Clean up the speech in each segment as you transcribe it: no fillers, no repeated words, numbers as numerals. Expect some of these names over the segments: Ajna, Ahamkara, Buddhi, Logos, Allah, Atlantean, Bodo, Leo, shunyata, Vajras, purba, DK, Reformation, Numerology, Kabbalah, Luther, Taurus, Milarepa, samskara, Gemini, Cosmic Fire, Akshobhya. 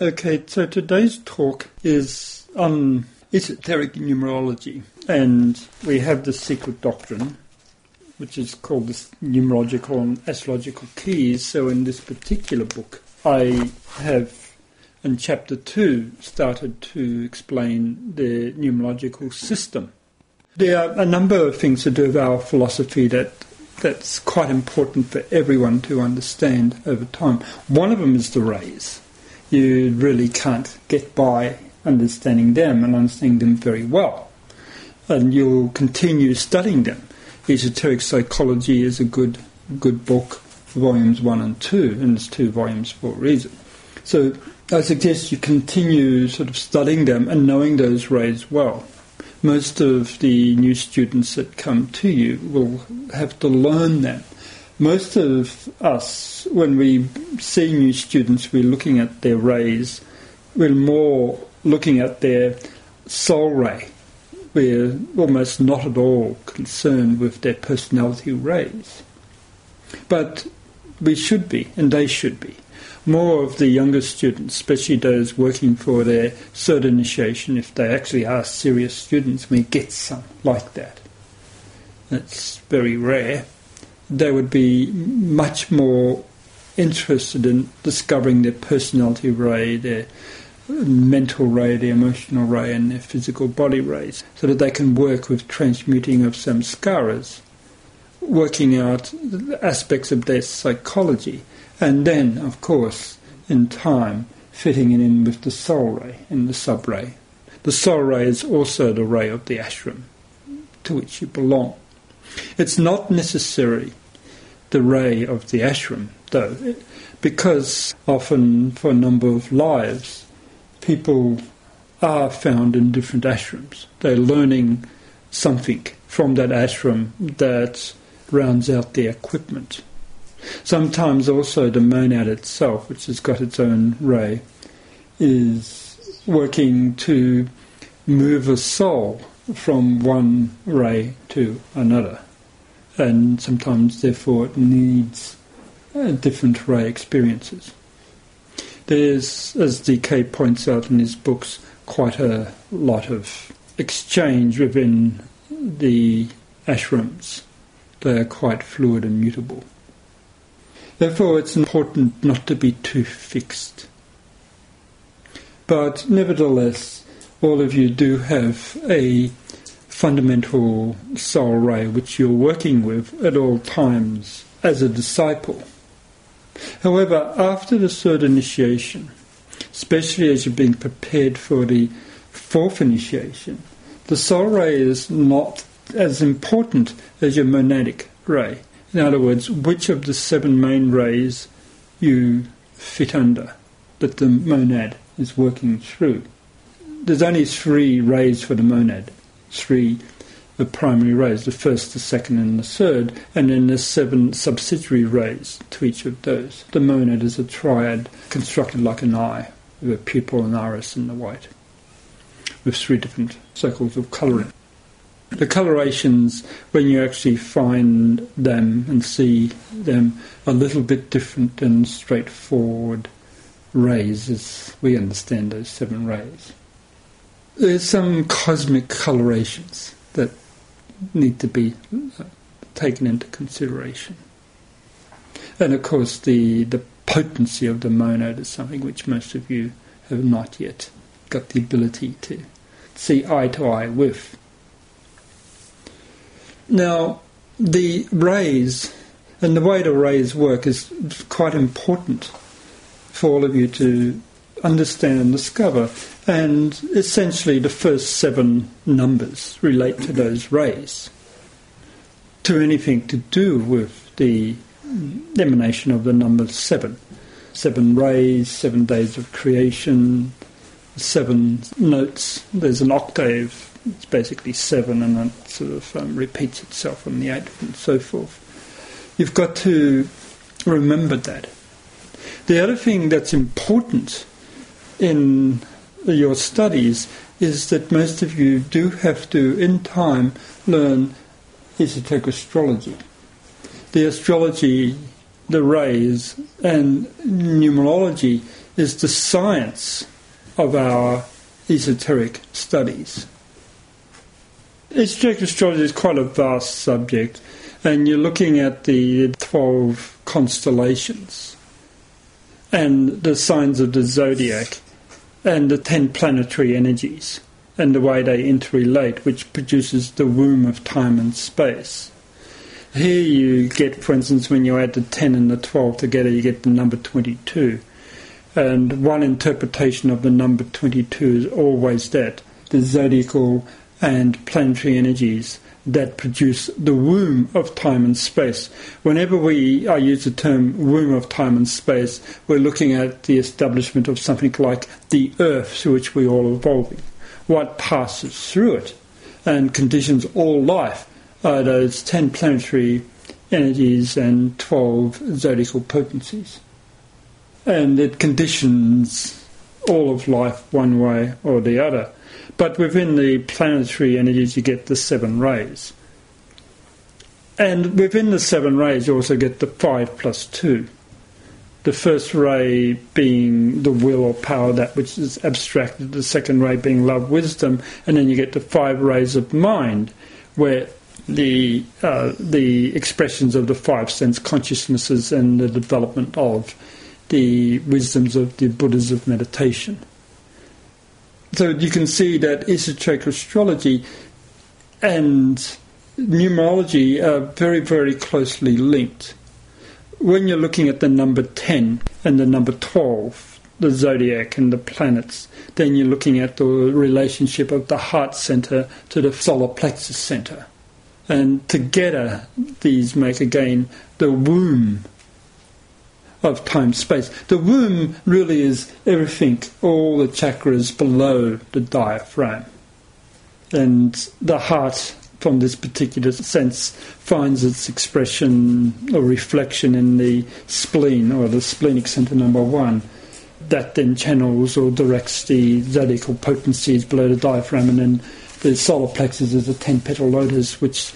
Okay, so today's talk is on esoteric numerology, and we have the secret doctrine, which is called the numerological and astrological keys. So in this particular book, I have, in chapter 2, started to explain the numerological system. There are a number of things to do with our philosophy that's quite important for everyone to understand over time. One of them is the rays. You really can't get by understanding them and understanding them very well. And you'll continue studying them. Esoteric Psychology is a good book, volumes 1 and 2, and it's 2 volumes for a reason. So I suggest you continue sort of studying them and knowing those rays well. Most of the new students that come to you will have to learn them. Most of us, when we see new students, we're looking at their rays. We're more looking at their soul ray. We're almost not at all concerned with their personality rays. But we should be, and they should be. More of the younger students, especially those working for their third initiation, if they actually are serious students, may get some like that. That's very rare. They would be much more interested in discovering their personality ray, their mental ray, their emotional ray, and their physical body rays, so that they can work with transmuting of samskaras, working out aspects of their psychology, and then, of course, in time, fitting it in with the soul ray and the sub ray. The soul ray is also the ray of the ashram to which you belong. It's not necessarily the ray of the ashram, though, because often for a number of lives, people are found in different ashrams. They're learning something from that ashram that rounds out their equipment. Sometimes also the monad itself, which has got its own ray, is working to move a soul from one ray to another, and sometimes therefore it needs different ray experiences. There's, as DK points out in his books, quite a lot of exchange within the ashrams. They are quite fluid and mutable. Therefore it's important not to be too fixed. But nevertheless, all of you do have a fundamental soul ray which you're working with at all times as a disciple. However, after the third initiation, especially as you're being prepared for the fourth initiation, the soul ray is not as important as your monadic ray. In other words, which of the 7 main rays you fit under that the monad is working through. There's only 3 rays for the monad, 3 the primary rays, the first, the second and the third, and then there's 7 subsidiary rays to each of those. The monad is a triad constructed like an eye, with a pupil, an iris and the white, with 3 different circles of colouring. The colorations, when you actually find them and see them, are a little bit different than straightforward rays as we understand those 7 rays. There's some cosmic colorations that need to be taken into consideration. And of course the potency of the monad is something which most of you have not yet got the ability to see eye to eye with. Now, the rays, and the way the rays work is quite important for all of you to understand and discover. And essentially the first 7 numbers relate to those rays, to anything to do with the emanation of the number 7. 7 rays, 7 days of creation, 7 notes. There's an octave. It's basically 7, and it sort of repeats itself on the 8th and so forth. You've got to remember that. The other thing that's important in your studies is that most of you do have to, in time, learn esoteric astrology. The astrology, the rays, and numerology is the science of our esoteric studies. Esoteric astrology is quite a vast subject, and you're looking at the 12 constellations and the signs of the zodiac and the 10 planetary energies and the way they interrelate, which produces the womb of time and space. Here you get, for instance, when you add the 10 and the 12 together, you get the number 22. And one interpretation of the number 22 is always that the zodiacal and planetary energies that produce the womb of time and space. Whenever I use the term womb of time and space, we're looking at the establishment of something like the earth through which we're all evolving. What passes through it and conditions all life are those 10 planetary energies and 12 zodiacal potencies. And it conditions all of life one way or the other. But within the planetary energies you get the 7 rays. And within the 7 rays you also get the 5 plus 2. The first ray being the will or power, that which is abstracted, the second ray being love, wisdom, and then you get the 5 rays of mind, where the expressions of the 5 sense consciousnesses and the development of the wisdoms of the Buddhas of meditation. So you can see that esoteric astrology and numerology are very, very closely linked. When you're looking at the number 10 and the number 12, the zodiac and the planets, then you're looking at the relationship of the heart center to the solar plexus center. And together these make again the womb of time-space. The womb really is everything, all the chakras below the diaphragm. And the heart, from this particular sense, finds its expression or reflection in the spleen, or the splenic center number 1. That then channels or directs the zodiacal potencies below the diaphragm, and then the solar plexus is the 10 petal lotus, which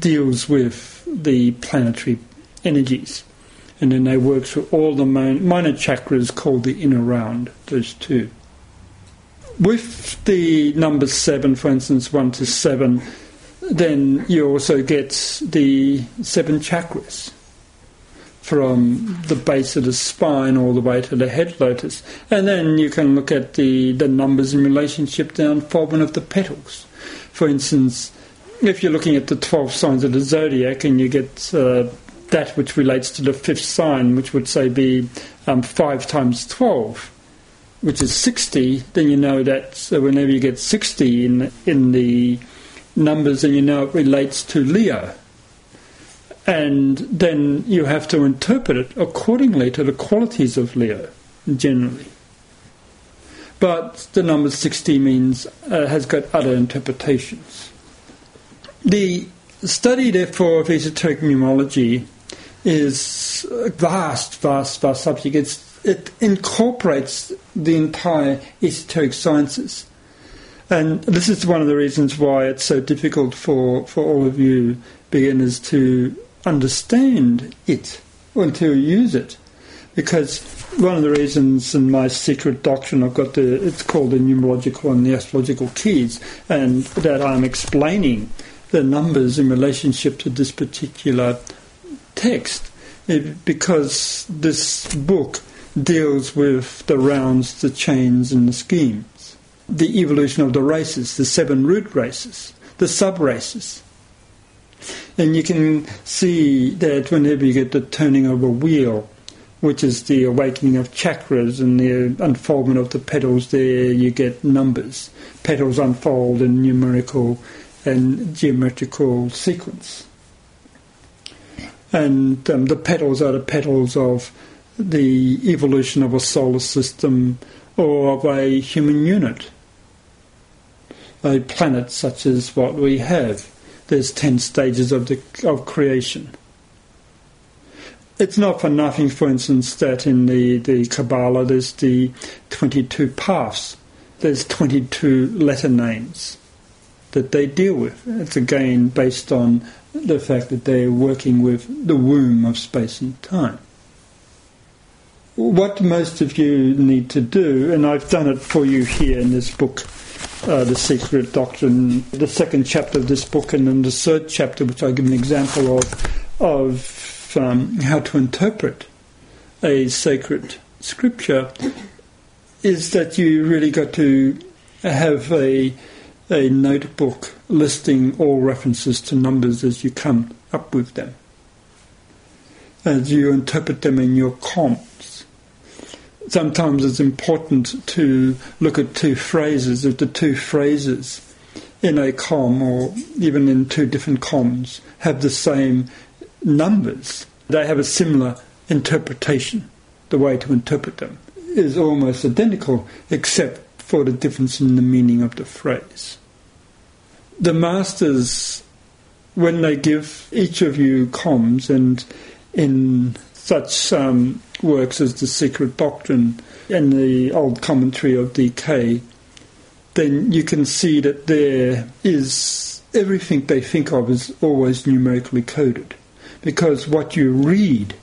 deals with the planetary energies. And then they work through all the minor chakras called the inner round, those 2. With the number 7, for instance, 1 to 7, then you also get the 7 chakras from the base of the spine all the way to the head lotus. And then you can look at the numbers in relationship down forward of the petals. For instance, if you're looking at the 12 signs of the zodiac and you get that which relates to the 5th sign, which would say be 5 times 12, which is 60, then you know that whenever you get 60 in the numbers, then you know it relates to Leo. And then you have to interpret it accordingly to the qualities of Leo, generally. But the number 60 means has got other interpretations. The study, therefore, of esoteric numerology is a vast, vast, vast subject. It incorporates the entire esoteric sciences. And this is one of the reasons why it's so difficult for all of you beginners to understand it or to use it, because one of the reasons in my secret doctrine I've got it's called the numerological and the astrological keys, and that I'm explaining the numbers in relationship to this particular text, because this book deals with the rounds, the chains and the schemes, the evolution of the races, the 7 root races, the sub-races. And you can see that whenever you get the turning of a wheel, which is the awakening of chakras and the unfoldment of the petals, there you get numbers. Petals unfold in numerical and geometrical sequence. And the petals are the petals of the evolution of a solar system or of a human unit. A planet such as what we have. There's 10 stages of creation. It's not for nothing, for instance, that in the Kabbalah there's the 22 paths. There's 22 letter names that they deal with. It's again based on the fact that they're working with the womb of space and time. what most of you need to do, and I've done it for you here in this book, The Secret Doctrine, the second chapter of this book, and then the third chapter, which I give an example of how to interpret a sacred scripture, is that you really got to have a notebook listing all references to numbers as you come up with them, as you interpret them in your comps. Sometimes it's important to look at two phrases, if the two phrases in a com or even in two different coms have the same numbers. They have a similar interpretation. The way to interpret them is almost identical except for the difference in the meaning of the phrase. The masters, when they give each of you coms, and in such works as The Secret Doctrine and the old commentary of DK, then you can see that there is everything they think of is always numerically coded, because what you read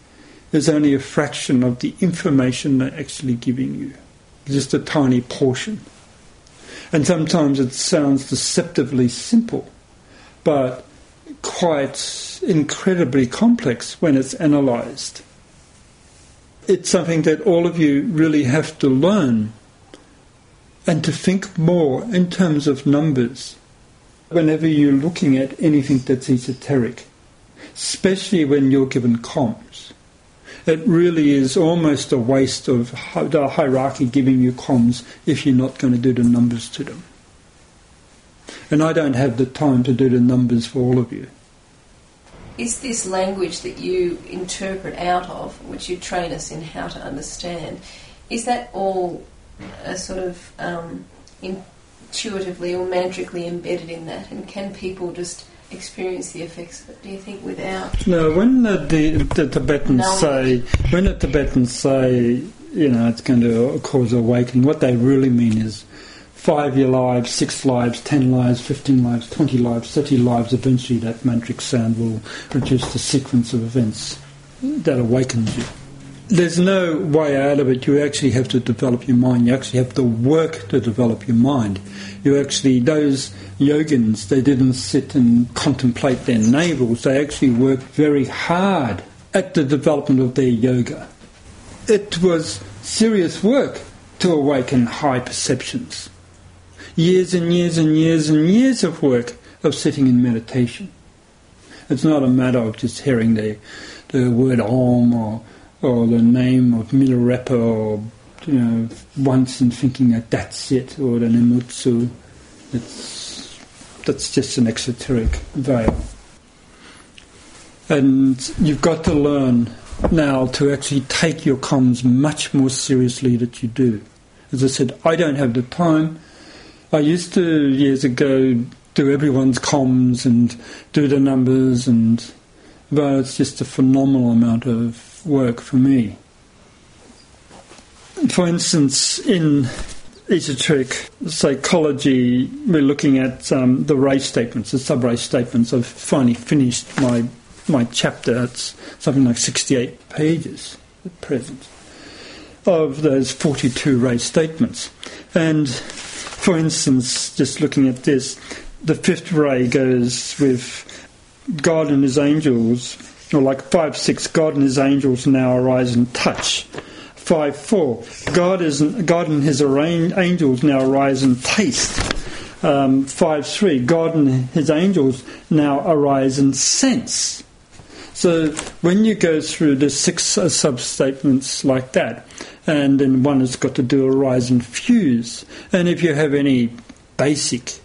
is only a fraction of the information they're actually giving you, just a tiny portion. And sometimes it sounds deceptively simple, but quite incredibly complex when it's analysed. It's something that all of you really have to learn and to think more in terms of numbers whenever you're looking at anything that's esoteric, especially when you're given comms. It really is almost a waste of the hierarchy giving you comms if you're not going to do the numbers to them. And I don't have the time to do the numbers for all of you. Is this language that you interpret out of, which you train us in how to understand, is that all a sort of intuitively or mantrically embedded in that? And can people just experience the effects of it, do you think, without? No, when the Tibetans say, you know, it's going to cause awakening, what they really mean is 5 year lives, 6 lives, 10 lives, 15 lives, 20 lives, 30 lives, eventually that mantric sound will produce the sequence of events that awakens you. There's no way out of it. You actually have to develop your mind. You actually have to work to develop your mind. You actually, those yogins, they didn't sit and contemplate their navels. They actually worked very hard at the development of their yoga. It was serious work to awaken high perceptions. Years and years and years and years of work of sitting in meditation. It's not a matter of just hearing the word Om or the name of Milarepa, or, you know, once and thinking that that's it, or the Nemutsu. That's just an exoteric veil. And you've got to learn now to actually take your comms much more seriously than you do. As I said, I don't have the time. I used to, years ago, do everyone's comms and do the numbers, but it's just a phenomenal amount of work for me. For instance, in esoteric psychology, we're looking at the race statements, the sub-race statements. I've finally finished my chapter. It's something like 68 pages at present of those 42 race statements. And for instance, just looking at this, the fifth ray goes with God and his angels, or like 5-6, God and his angels now arise and touch. 5-4, God and his angels now arise and taste. 5-3, God and his angels now arise and sense. So when you go through the six sub-statements like that, and then one has got to do arise and fuse. And if you have any basic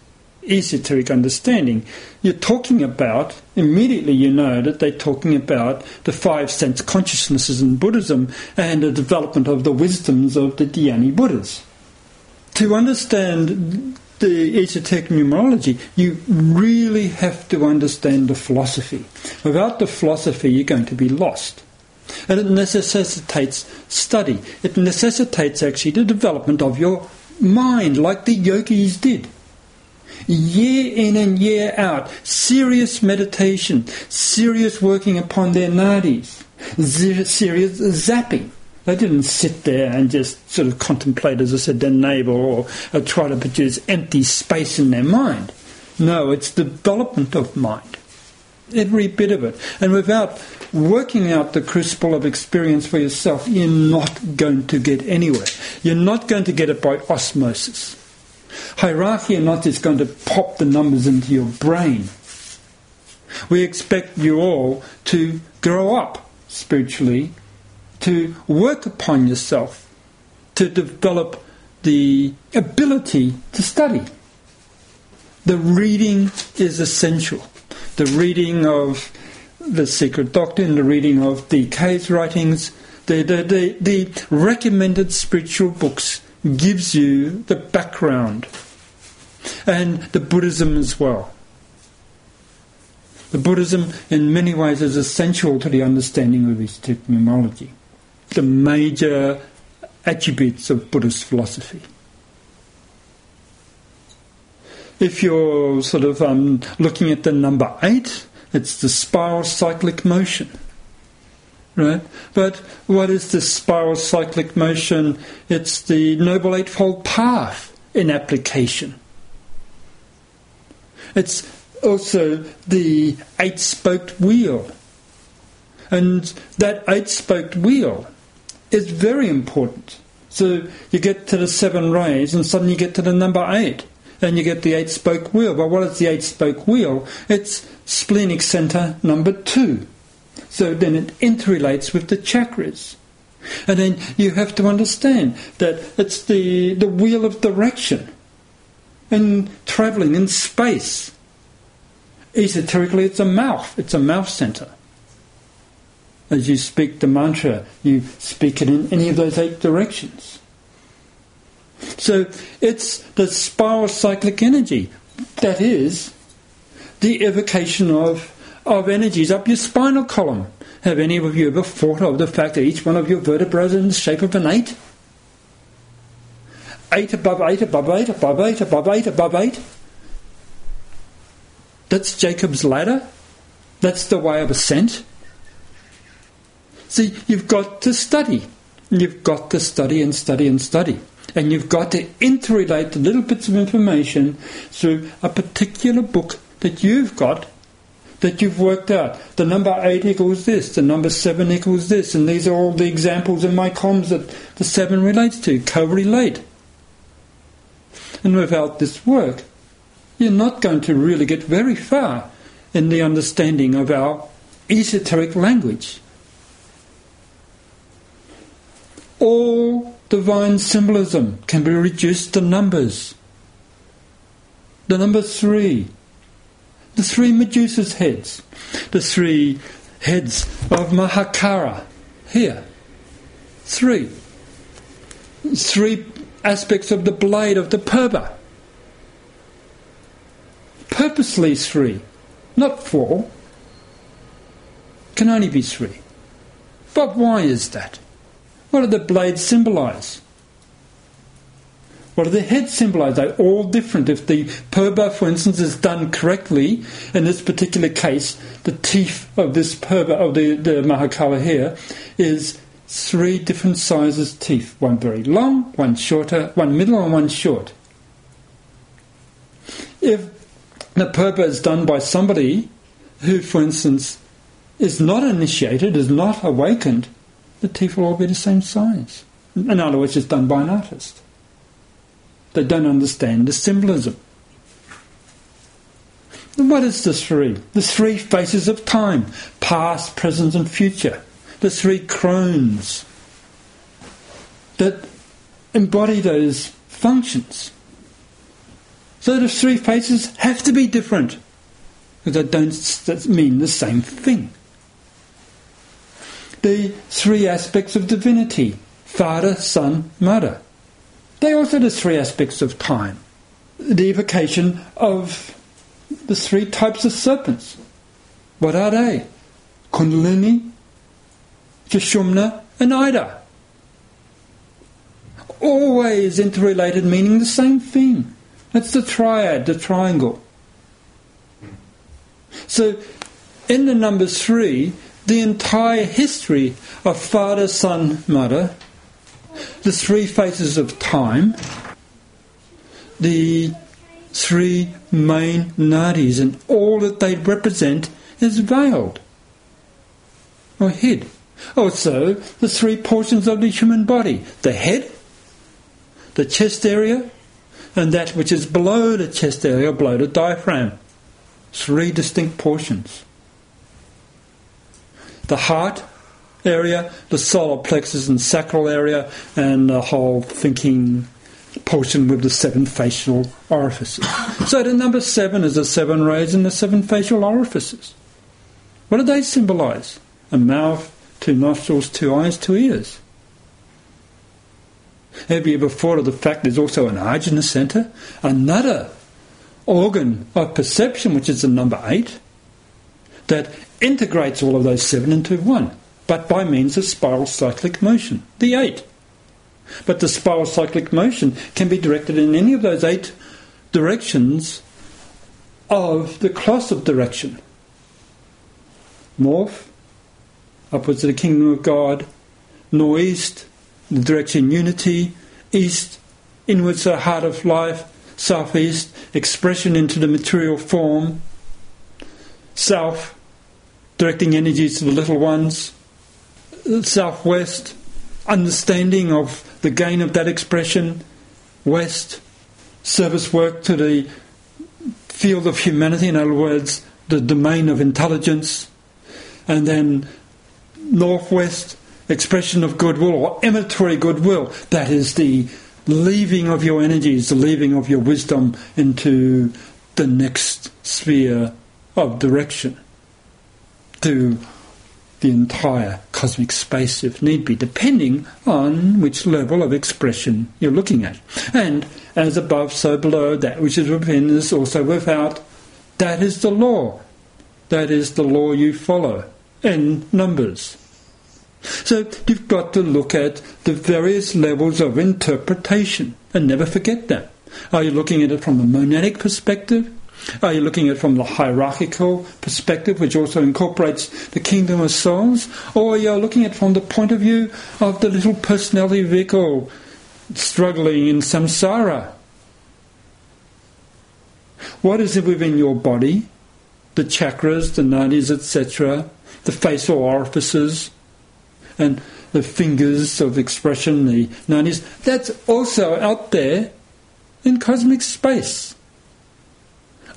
esoteric understanding, you're talking about, immediately you know that they're talking about the 5 sense consciousnesses in Buddhism and the development of the wisdoms of the Dhyani Buddhas. To understand the esoteric numerology, you really have to understand the philosophy. Without the philosophy, you're going to be lost. And it necessitates study. It necessitates actually the development of your mind, like the yogis did. Year in and year out, serious meditation, serious working upon their nadis, serious zapping. They didn't sit there and just sort of contemplate, as I said, their neighbour or try to produce empty space in their mind. No, it's the development of mind. Every bit of it. And without working out the crucible of experience for yourself, you're not going to get anywhere. You're not going to get it by osmosis. Hierarchy or not is going to pop the numbers into your brain. We expect you all to grow up spiritually, to work upon yourself, to develop the ability to study. The reading is essential. The reading of The Secret Doctrine, the reading of DK's writings, the recommended spiritual books gives you the background. And the Buddhism as well. The Buddhism in many ways is essential to the understanding of esoteric numerology. The major attributes of Buddhist philosophy. If you're sort of looking at the number 8, it's the spiral cyclic motion. Right? But what is the spiral cyclic motion? It's the Noble Eightfold Path in application. It's also the eight-spoked wheel. And that eight-spoked wheel is very important. So you get to the 7 rays and suddenly you get to the number 8. And you get the eight-spoke wheel. But what is the eight-spoke wheel? It's splenic centre number 2. So then it interrelates with the chakras. And then you have to understand that it's the wheel of direction and travelling in space. Esoterically, it's a mouth. It's a mouth centre. As you speak the mantra, you speak it in any of those 8 directions. So it's the spiral cyclic energy. That is the evocation of energies up your spinal column. Have any of you ever thought of the fact that each one of your vertebrae is in the shape of an 8? 8 above 8 above 8 above 8 above 8 above 8. That's Jacob's ladder. That's the way of ascent. See, you've got to study. You've got to study and study and study. And you've got to interrelate the little bits of information through a particular book that you've got, that you've worked out. The number 8 equals this, the number 7 equals this, and these are all the examples in my columns that the 7 relates to, co-relate. And without this work, you're not going to really get very far in the understanding of our esoteric language. All divine symbolism can be reduced to numbers. The number 3. The 3 Medusa's heads. The 3 heads of Mahakala. Here. 3. 3 aspects of the blade of the purba. Purposely 3. Not 4. Can only be 3. But why is that? What do the blades symbolise? What do the heads symbolise? They're all different. If the purba, for instance, is done correctly, in this particular case, the teeth of this purba, of the Mahakala here, is 3 different sizes teeth. One very long, one shorter, one middle and one short. If the purba is done by somebody who, for instance, is not initiated, is not awakened, the teeth will all be the same size. In other words, it's done by an artist. They don't understand the symbolism. And what is the 3? The 3 faces of time, past, present and future. The 3 crones that embody those functions. So the 3 faces have to be different, because they don't mean the same thing. The 3 aspects of divinity, Father, Son, Mother. They also the 3 aspects of time. The evocation of the 3 types of serpents. What are they? Kundalini, Sushumna and Ida. Always interrelated, meaning the same thing. That's the triad, the triangle. So, in the number 3... the entire history of Father, Son, Mother the three phases of time, the three main nadis, and all that they represent is veiled or hid. Also, the three portions of the human body, the head, the chest area, and that which is below the chest area, below the diaphragm. Three distinct portions. The heart area, the solar plexus and sacral area, and the whole thinking portion with the seven facial orifices. So the number seven is the seven rays and the seven facial orifices. What do they symbolize? A mouth, two nostrils, two eyes, two ears. Have you ever thought of the fact there's also an Ajna center, another organ of perception, which is the number eight, that integrates all of those seven into one, but by means of spiral cyclic motion, the eight. But the spiral cyclic motion can be directed in any of those eight directions of the cross of direction. North, upwards to the kingdom of God, northeast, the direction unity, east, inwards to the heart of life, southeast, expression into the material form, south, directing energies to the little ones, southwest, understanding of the gain of that expression, west, service work to the field of humanity, in other words, the domain of intelligence, and then northwest, expression of goodwill or emanatory goodwill, that is the leaving of your energies, the leaving of your wisdom into the next sphere of direction to the entire cosmic space if need be, depending on which level of expression you're looking at. And as above, so below, that which is within is also without. That is the law. That is the law you follow in numbers. So you've got to look at the various levels of interpretation and never forget that. Are you looking at it from a monadic perspective? Are you looking at it from the hierarchical perspective, which also incorporates the kingdom of souls? Or are you looking at it from the point of view of the little personality vehicle struggling in samsara? What is it within your body? The chakras, the nadis, etc., the facial orifices, and the fingers of expression, the nadis. That's also out there in cosmic space.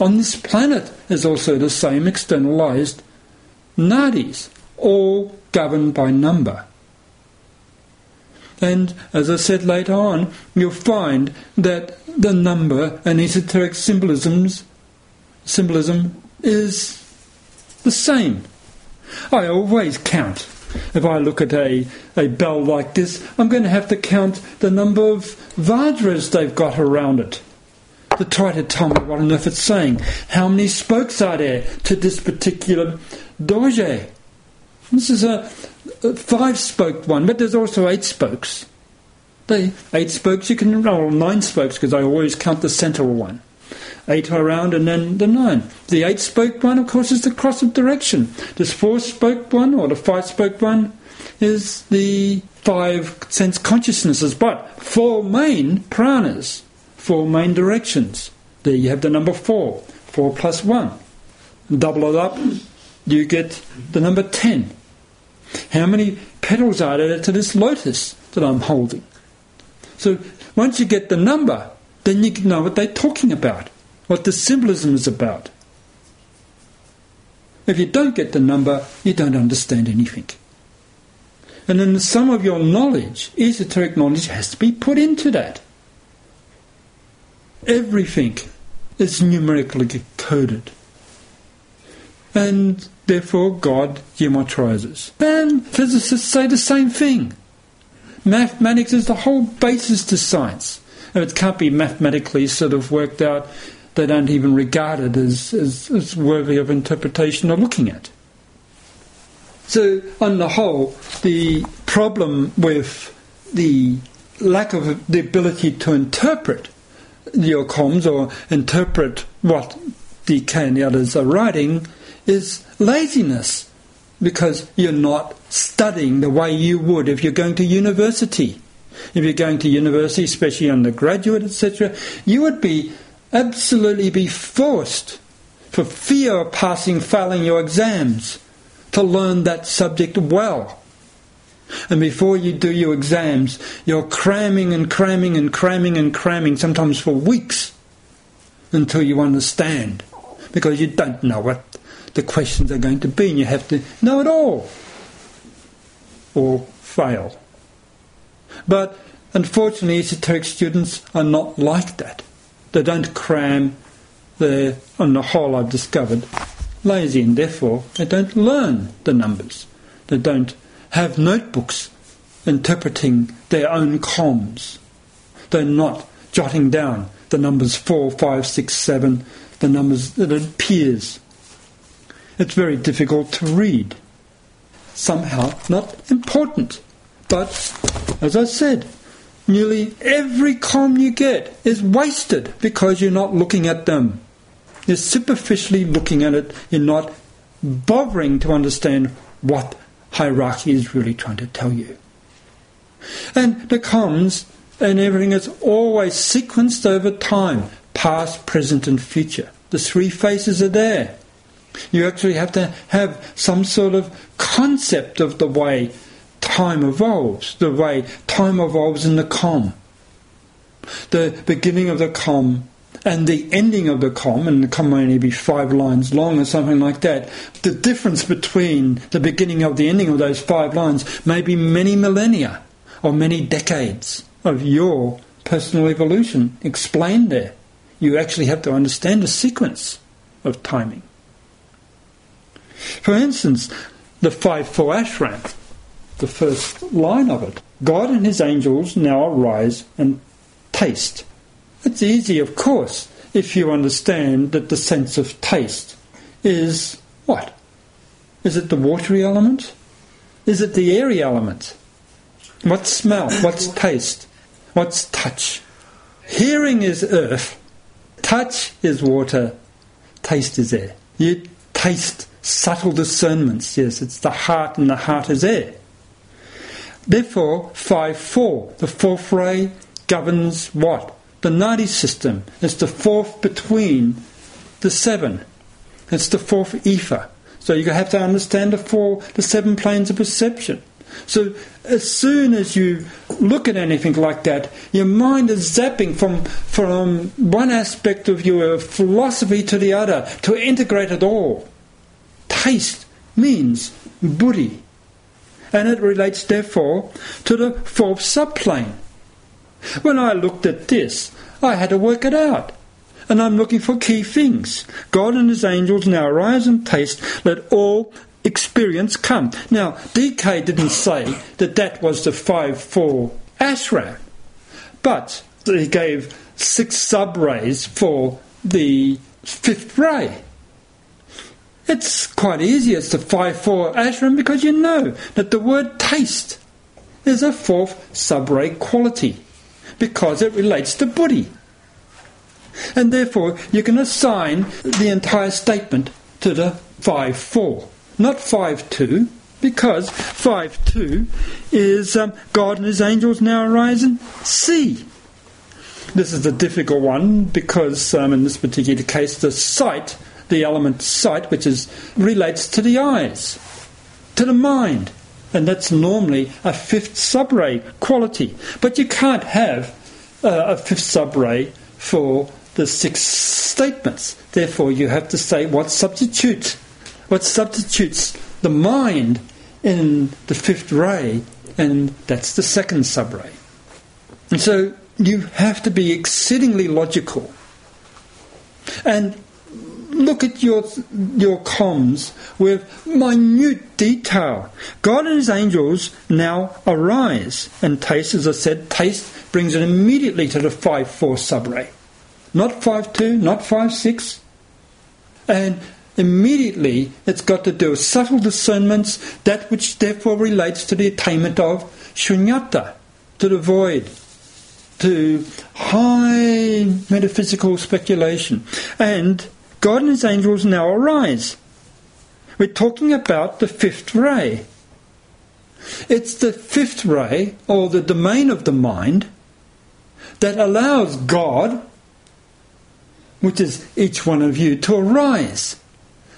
On this planet is also the same externalized nadis, all governed by number. And as I said later on, you'll find that the number and esoteric symbolism is the same. I always count. If I look at a bell like this, I'm going to have to count the number of Vajras they've got around it to try to tell me what on earth it's saying. How many spokes are there to this particular doge? This is a five-spoked one, but there's also eight spokes. The eight spokes you can roll, nine spokes, because I always count the central one. Eight around and then the nine. The eight-spoked one, of course, is the cross of direction. This four-spoked one, or the five-spoked one, is the five sense consciousnesses, but four main pranas, four main directions. There you have the number four, 4 plus 1. Double it up, you get the number 10. How many petals are there to this lotus that I'm holding? So once you get the number, then you know what they're talking about, what the symbolism is about. If you don't get the number, you don't understand anything. And then the sum of your knowledge, esoteric knowledge, has to be put into that. Everything is numerically coded. And therefore God geometrizes. And physicists say the same thing. Mathematics is the whole basis to science. And it can't be mathematically sort of worked out. They don't even regard it as worthy of interpretation or looking at. So, on the whole, the problem with the lack of the ability to interpret your comms or interpret what DK and the others are writing is laziness, because you're not studying the way you would if you're going to university. If you're going to university, especially undergraduate, etc., you would be absolutely be forced, for fear of failing your exams, to learn that subject well. And before you do your exams, you're cramming, sometimes for weeks, until you understand, because you don't know what the questions are going to be, and you have to know it all, or fail. But unfortunately, esoteric students are not like that. They don't cram. They're, on the whole, I've discovered, lazy, and therefore they don't learn the numbers. They don't have notebooks interpreting their own comms. They're not jotting down the numbers 4, 5, 6, 7, the numbers that it appears. It's very difficult to read. Somehow not important. But, as I said, nearly every comm you get is wasted because you're not looking at them. You're superficially looking at it. You're not bothering to understand what hierarchy is really trying to tell you. And the comms and everything is always sequenced over time, past, present and future. The three phases are there. You actually have to have some sort of concept of the way time evolves, the way time evolves in the comm. The beginning of the comm and the ending of the comm, and the comm may only be 5 lines long or something like that, the difference between the beginning of the ending of those 5 lines may be many millennia or many decades of your personal evolution explained there. You actually have to understand the sequence of timing. For instance, the 5-4 ashram, the first line of it, God and his angels now arise and taste. It's easy, of course, if you understand that the sense of taste is what? Is it the watery element? Is it the airy element? What's smell? What's taste? What's touch? Hearing is earth. Touch is water. Taste is air. You taste subtle discernments. Yes, it's the heart, and the heart is air. Therefore, 5-4, the fourth ray governs what? The nadi system. It's the fourth between the 7. It's the fourth ether. So you have to understand the 7 planes of perception. So as soon as you look at anything like that, your mind is zapping from one aspect of your philosophy to the other to integrate it all. Taste means buddhi. And it relates, therefore, to the fourth subplane. When I looked at this, I had to work it out. And I'm looking for key things. God and his angels now arise and taste, let all experience come. Now, DK didn't say that was the 5-4 ashram. But he gave 6 sub-rays for the 5th ray. It's quite easy, it's the 5-4 ashram, because you know that the word taste is a 4th sub-ray quality, because it relates to buddhi. And therefore, you can assign the entire statement to the 5-4, not 5-2, because 5-2 is God and his angels now arise and see. This is a difficult one, because in this particular case, the element sight, which relates to the eyes, to the mind, and that's normally a 5th sub-ray quality. But you can't have a 5th sub-ray for the 6 statements. Therefore, you have to say what substitutes the mind in the 5th ray, and that's the 2nd sub-ray. And so you have to be exceedingly logical. And look at your comms with minute detail. God and his angels now arise. And taste, as I said, taste brings it immediately to the 5-4 sub-ray. Not 5-2, not 5-6. And immediately it's got to do with subtle discernments, that which therefore relates to the attainment of shunyata, to the void, to high metaphysical speculation. And God and his angels now arise. We're talking about the 5th ray. It's the fifth ray, or the domain of the mind, that allows God, which is each one of you, to arise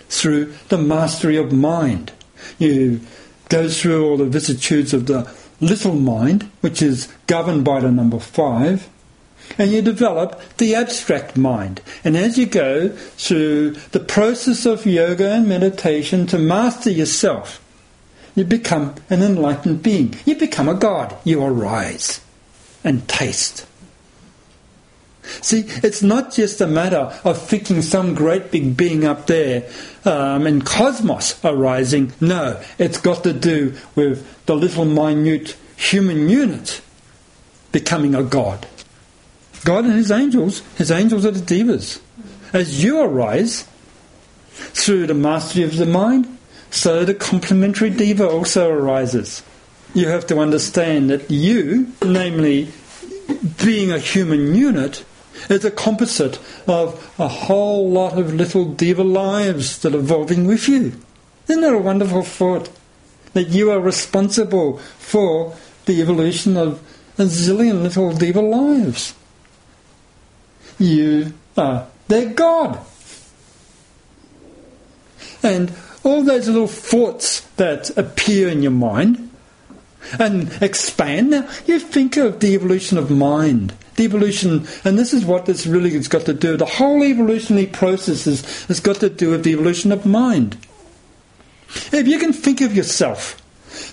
through the mastery of mind. You go through all the vicissitudes of the little mind, which is governed by the number 5, and you develop the abstract mind. And as you go through the process of yoga and meditation to master yourself, you become an enlightened being. You become a god. You arise and taste. See, it's not just a matter of thinking some great big being up there and cosmos arising. No, it's got to do with the little minute human unit becoming a god. God and his angels are the devas. As you arise through the mastery of the mind, so the complementary diva also arises. You have to understand that you, namely being a human unit, is a composite of a whole lot of little diva lives that are evolving with you. Isn't that a wonderful thought? That you are responsible for the evolution of a zillion little diva lives. You are their God. And all those little thoughts that appear in your mind and expand. Now, you think of the evolution of mind. The evolution, and this is what this really has got to do. The whole evolutionary process has got to do with the evolution of mind. If you can think of yourself,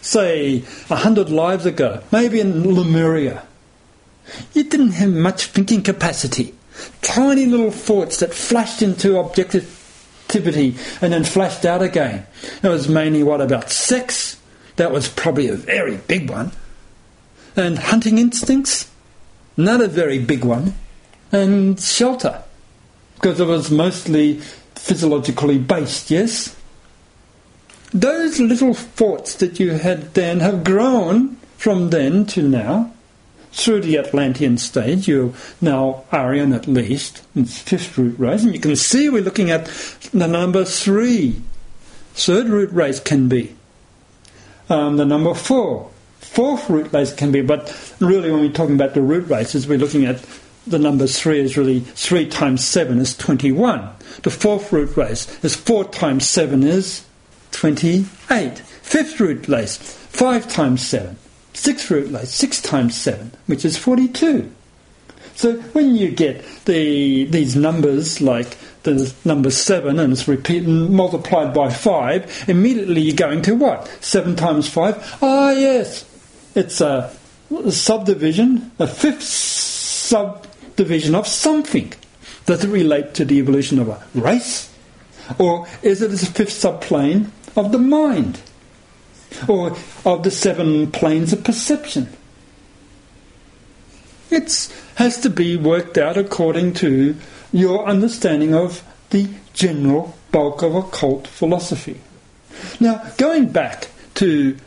say, 100 lives ago, maybe in Lemuria, you didn't have much thinking capacity. Tiny little thoughts that flashed into objective activity and then flashed out again. It was mainly about sex? That was probably a very big one. And hunting instincts? Another very big one. And shelter, because it was mostly physiologically based, yes? Those little thoughts that you had then have grown from then to now through the Atlantean stage. You're now Aryan at least, it's 5th root race, and you can see we're looking at the number 3, 3rd root race can be, the number 4, 4th root race can be, but really when we're talking about the root races, we're looking at the number 3 is really 3 times 7 is 21, the 4th root race is 4 times 7 is 28, 5th root race 5 times 7, 6th root lace, 6 times 7, which is 42. So when you get these numbers, like the number 7, and it's repeated multiplied by 5, immediately you're going to what? 7 times 5? Ah, yes. It's a subdivision, a 5th subdivision of something. Does it relate to the evolution of a race? Or is it a 5th subplane of the mind? Or of the 7 planes of perception? It has to be worked out according to your understanding of the general bulk of occult philosophy. Now, going back to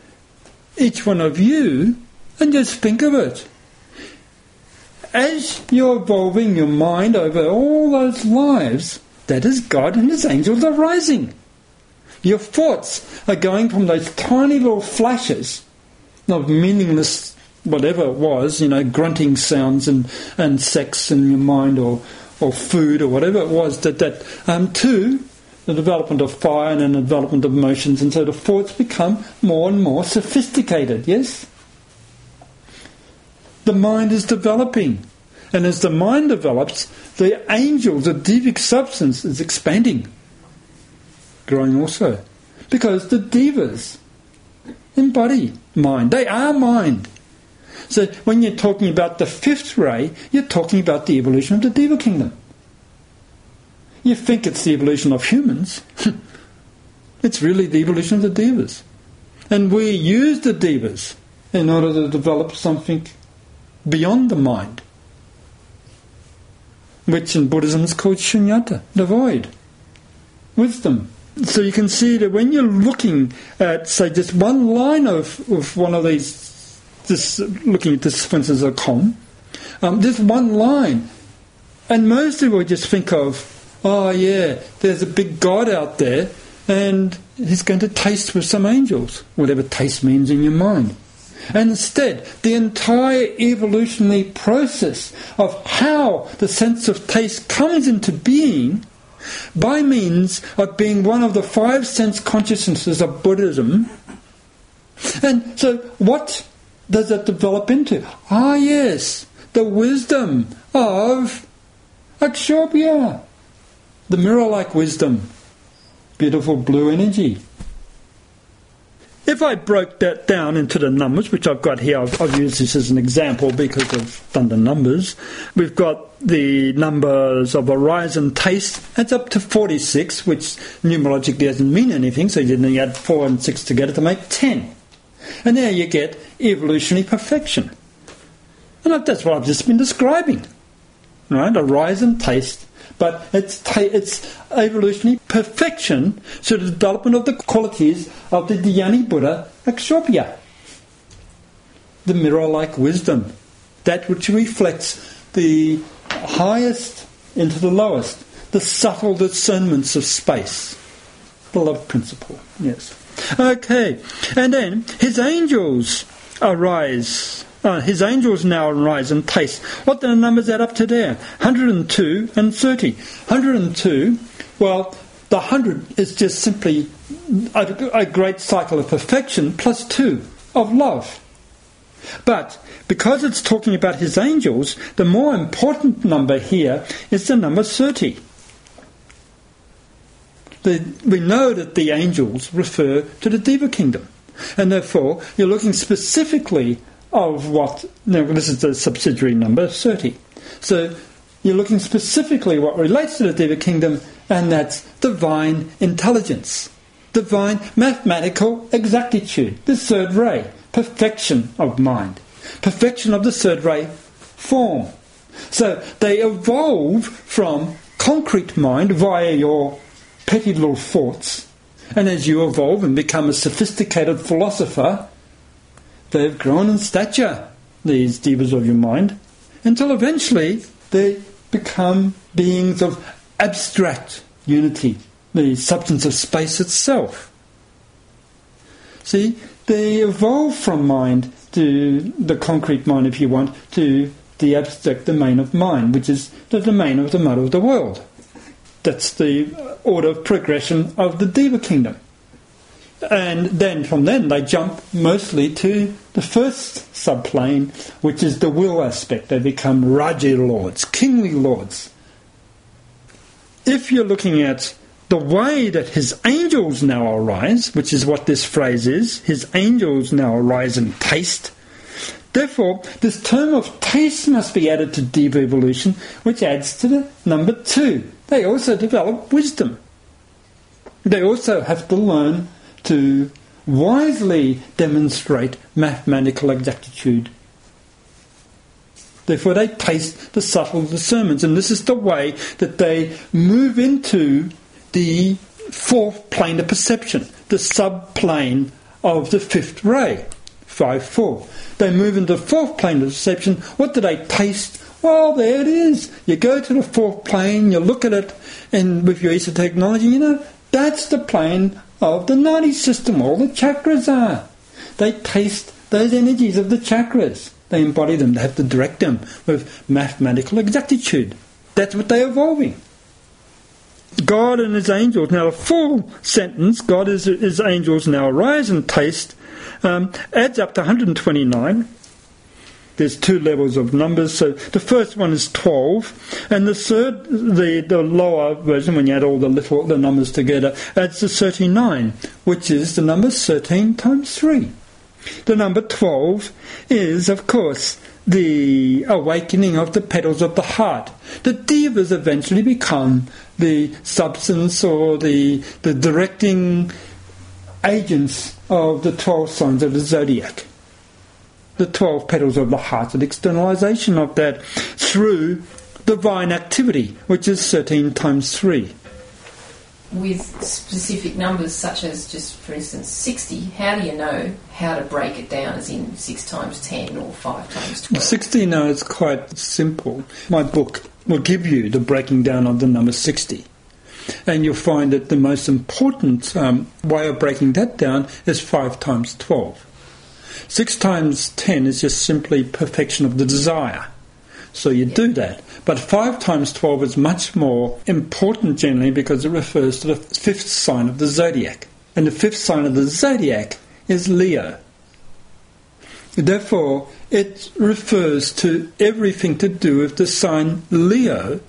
each one of you, and just think of it. As you're evolving your mind over all those lives, that is God and his angels arising. Your thoughts are going from those tiny little flashes of meaningless whatever it was, grunting sounds and sex in your mind or food or whatever it was, to the development of fire and then the development of emotions. And so the thoughts become more and more sophisticated, yes? The mind is developing. And as the mind develops, the angels, the divic substance, is expanding. Growing also, because the divas embody mind. They are mind. So when you're talking about the 5th ray, you're talking about the evolution of the diva kingdom. You think it's the evolution of humans. It's really the evolution of the divas. And we use the divas in order to develop something beyond the mind, which in Buddhism is called shunyata, the void, wisdom. So you can see that when you're looking at, say, just one line of one of these, just looking at this, for instance, a column, just one line, and mostly we'll just think of, there's a big God out there, and he's going to taste with some angels, whatever taste means in your mind. And instead, the entire evolutionary process of how the sense of taste comes into being by means of being one of the five sense consciousnesses of Buddhism. And so what does that develop into? Ah yes, the wisdom of Akshobhya, the mirror-like wisdom, beautiful blue energy. If I broke that down into the numbers, which I've got here, I've used this as an example because I've done the numbers. We've got the numbers of arise and taste. That's up to 46, which numerologically doesn't mean anything, so you then add 4 and 6 together to make 10. And there you get evolutionary perfection. And that's what I've just been describing. Right? Arise and taste. But it's evolutionary perfection through the development of the qualities of the Dhyani Buddha Akshobhya, the mirror-like wisdom, that which reflects the highest into the lowest, the subtle discernments of space, the love principle. Yes. Okay. And then his angels arise. His angels now arise and taste. What do the numbers add up to there? 102 and 30. 102, well, the 100 is just simply a great cycle of perfection plus 2 of love. But because it's talking about his angels, the more important number here is the number 30. We know that the angels refer to the Deva kingdom. And therefore, you're looking specifically of what, now this is the subsidiary number, 30. So you're looking specifically what relates to the Deva kingdom, and that's divine intelligence, divine mathematical exactitude, the third ray, perfection of mind, perfection of the third ray form. So they evolve from concrete mind via your petty little thoughts, and as you evolve and become a sophisticated philosopher, they've grown in stature, these devas of your mind, until eventually they become beings of abstract unity, the substance of space itself. See, they evolve from mind to the concrete mind, if you want, to the abstract domain of mind, which is the domain of the mother of the world. That's the order of progression of the Deva kingdom. And then from then they jump mostly to the first subplane, which is the will aspect. They become Raja lords, kingly lords. If you're looking at the way that his angels now arise, which is what this phrase is, his angels now arise and taste. Therefore, this term of taste must be added to Deva evolution, which adds to the number 2. They also develop wisdom. They also have to learn to wisely demonstrate mathematical exactitude. Therefore they taste the subtle discernments, and this is the way that they move into the 4th plane of perception, the subplane of the 5th ray, 5-4. They move into the 4th plane of perception. What do they taste? Well, there it is. You go to the 4th plane, you look at it, and with your esoteric knowledge, you know, that's the plane of the nadi system. All the chakras are. They taste those energies of the chakras. They embody them. They have to direct them with mathematical exactitude. That's what they're evolving. God and his angels. Now, the full sentence, God and his angels now arise and taste, adds up to 129. There's 2 levels of numbers. So the first one is 12, and the third, the lower version, when you add all the numbers together, adds to 39, which is the number 13 times 3. The number 12 is, of course, the awakening of the petals of the heart. The devas eventually become the substance or the directing agents of the 12 signs of the zodiac. The 12 petals of the heart, an externalization of that through divine activity, which is 13 times 3. With specific numbers such as, just for instance, 60, how do you know how to break it down as in 6 times 10 or 5 times 12? 60, no, it's quite simple. My book will give you the breaking down of the number 60. And you'll find that the most important way of breaking that down is 5 times 12. 6 times 10 is just simply perfection of the desire. So you do that. But 5 times 12 is much more important generally because it refers to the 5th sign of the zodiac. And the 5th sign of the zodiac is Leo. Therefore, it refers to everything to do with the sign Leo,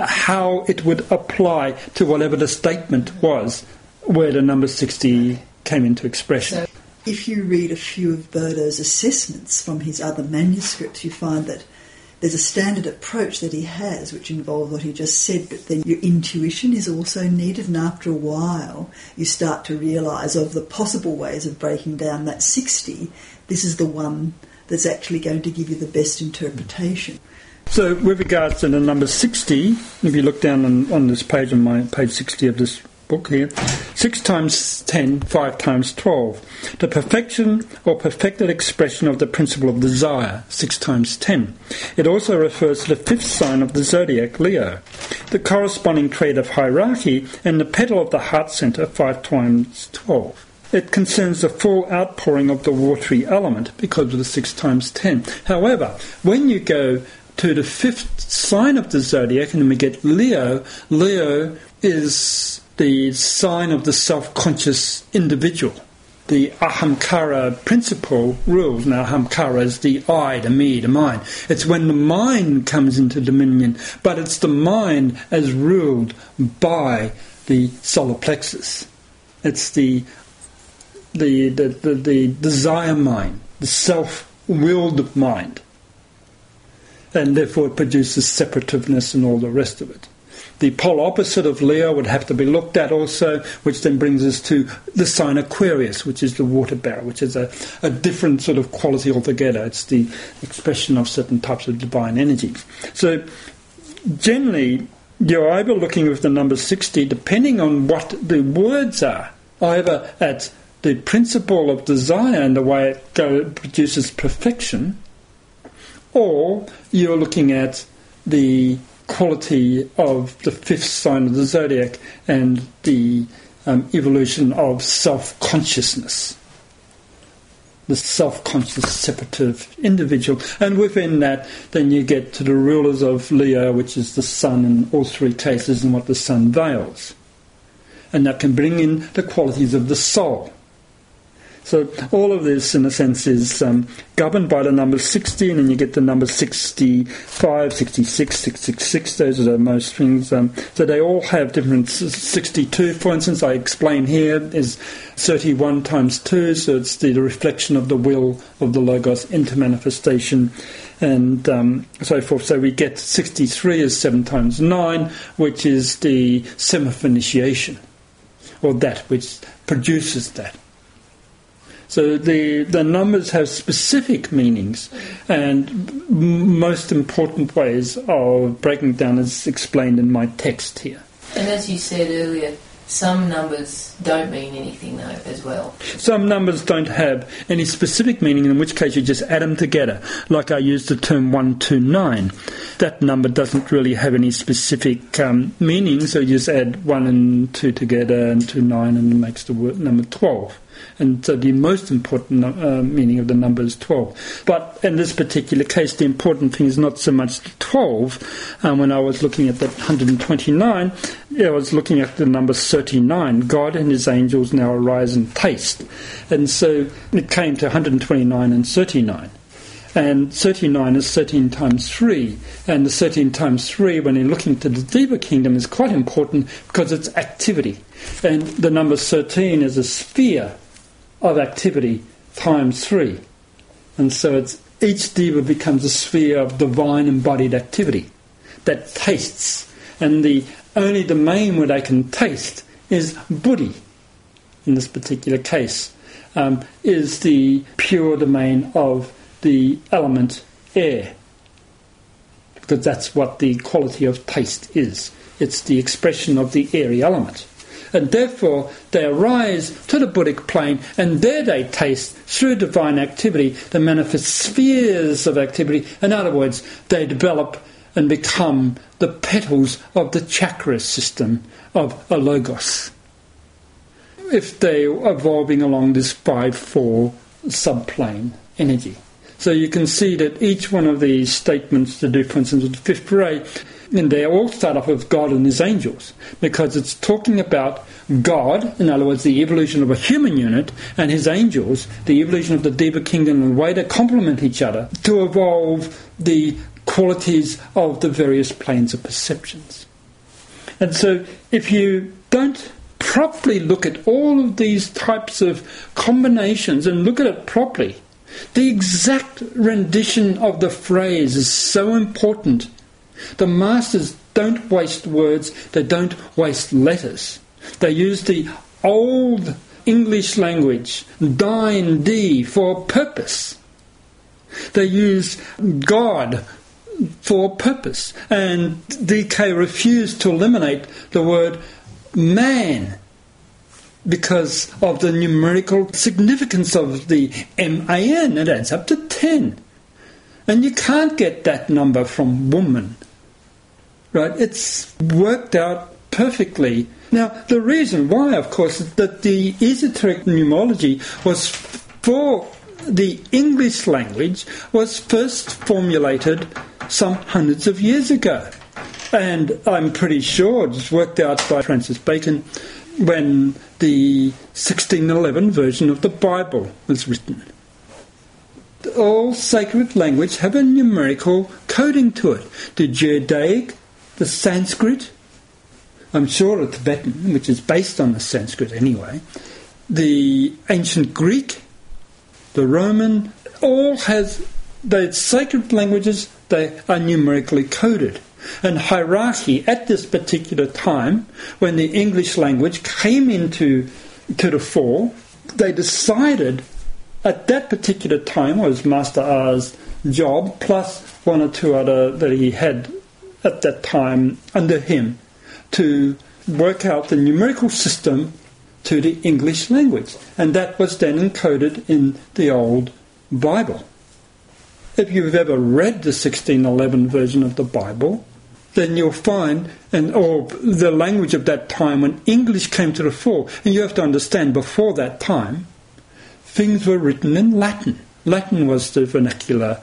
how it would apply to whatever the statement was where the number 60 came into expression. So if you read a few of Bodo's assessments from his other manuscripts, you find that there's a standard approach that he has which involves what he just said, but then your intuition is also needed, and after a while you start to realise of the possible ways of breaking down that 60, this is the one that's actually going to give you the best interpretation. So with regards to the number 60, if you look down on this page, on my page 60 of this book here, 6 times 10, 5 times 12. The perfection or perfected expression of the principle of desire, 6 times 10. It also refers to the 5th sign of the zodiac, Leo. The corresponding trait of hierarchy and the petal of the heart centre, 5 times 12. It concerns the full outpouring of the watery element because of the 6 times 10. However, when you go to the 5th sign of the zodiac and we get Leo, Leo is the sign of the self-conscious individual. The Ahamkara principle rules. Now, Ahamkara is the I, the me, the mine. It's when the mind comes into dominion, but it's the mind as ruled by the solar plexus. It's the desire mind, the self-willed mind. And therefore it produces separativeness and all the rest of it. The polar opposite of Leo would have to be looked at also, which then brings us to the sign Aquarius, which is the water bearer, which is a different sort of quality altogether. It's the expression of certain types of divine energy. So generally, you're either looking with the number 60, depending on what the words are, either at the principle of desire and the way it produces perfection, or you're looking at the quality of the 5th sign of the zodiac and the evolution of self-consciousness, the self-conscious separative individual. And within that, then you get to the rulers of Leo, which is the sun in all 3 cases, and what the sun veils. And that can bring in the qualities of the soul. So all of this, in a sense, is governed by the number 60, and then you get the number 65, 66, 666, those are the most things. So they all have different. 62, for instance, I explain here, is 31 times 2, so it's the reflection of the will of the Logos into manifestation, and so forth. So we get 63 is 7 times 9, which is the seventh initiation, or that which produces that. So the numbers have specific meanings, and most important ways of breaking down is explained in my text here. And as you said earlier, some numbers don't mean anything, though, as well. Some numbers don't have any specific meaning, in which case you just add them together. Like I used the term 129. That number doesn't really have any specific meaning, so you just add 1 and 2 together and 2, 9, and it makes the word number 12. And so the most important meaning of the number is 12. But in this particular case, the important thing is not so much 12. When I was looking at that 129, I was looking at the number 39. God and his angels now arise and taste. And so it came to 129 and 39. And 39 is 13 times 3. And the 13 times 3, when you're looking to the Diva Kingdom, is quite important because it's activity. And the number 13 is a sphere of activity times 3. And so it's each diva becomes a sphere of divine embodied activity that tastes. And the only domain where they can taste is buddhi, in this particular case, is the pure domain of the element air. Because that's what the quality of taste is. It's the expression of the airy element. And therefore they arise to the Buddhic plane, and there they taste, through divine activity, the manifest spheres of activity. In other words, they develop and become the petals of the chakra system of a logos, if they are evolving along this 5-4 subplane energy. So you can see that each one of these statements to do, for instance, with the fifth ray, and they all start off with God and his angels, because it's talking about God, in other words, the evolution of a human unit, and his angels, the evolution of the Deva kingdom, and the way they complement each other to evolve the qualities of the various planes of perceptions. And so if you don't properly look at all of these types of combinations and look at it properly, the exact rendition of the phrase is so important. The masters don't waste words, they don't waste letters. They use the old English language, dine, D, for purpose. They use God for purpose. And DK refused to eliminate the word man because of the numerical significance of the MAN. It adds up to 10. And you can't get that number from woman. Right? It's worked out perfectly. Now, the reason why, of course, is that the esoteric numerology was for the English language was first formulated some hundreds of years ago. And I'm pretty sure it was worked out by Francis Bacon when the 1611 version of the Bible was written. All sacred language have a numerical coding to it. The Judaic, the Sanskrit, I'm sure the Tibetan, which is based on the Sanskrit anyway, the ancient Greek, the Roman, all has the sacred languages, they are numerically coded. And hierarchy at this particular time, when the English language came into the fore, they decided at that particular time was Master R's job, plus one or two other that he had at that time under him, to work out the numerical system to the English language. And that was then encoded in the old Bible. If you've ever read the 1611 version of the Bible, then you'll find, or the language of that time when English came to the fore, and you have to understand before that time, things were written in Latin. Latin was the vernacular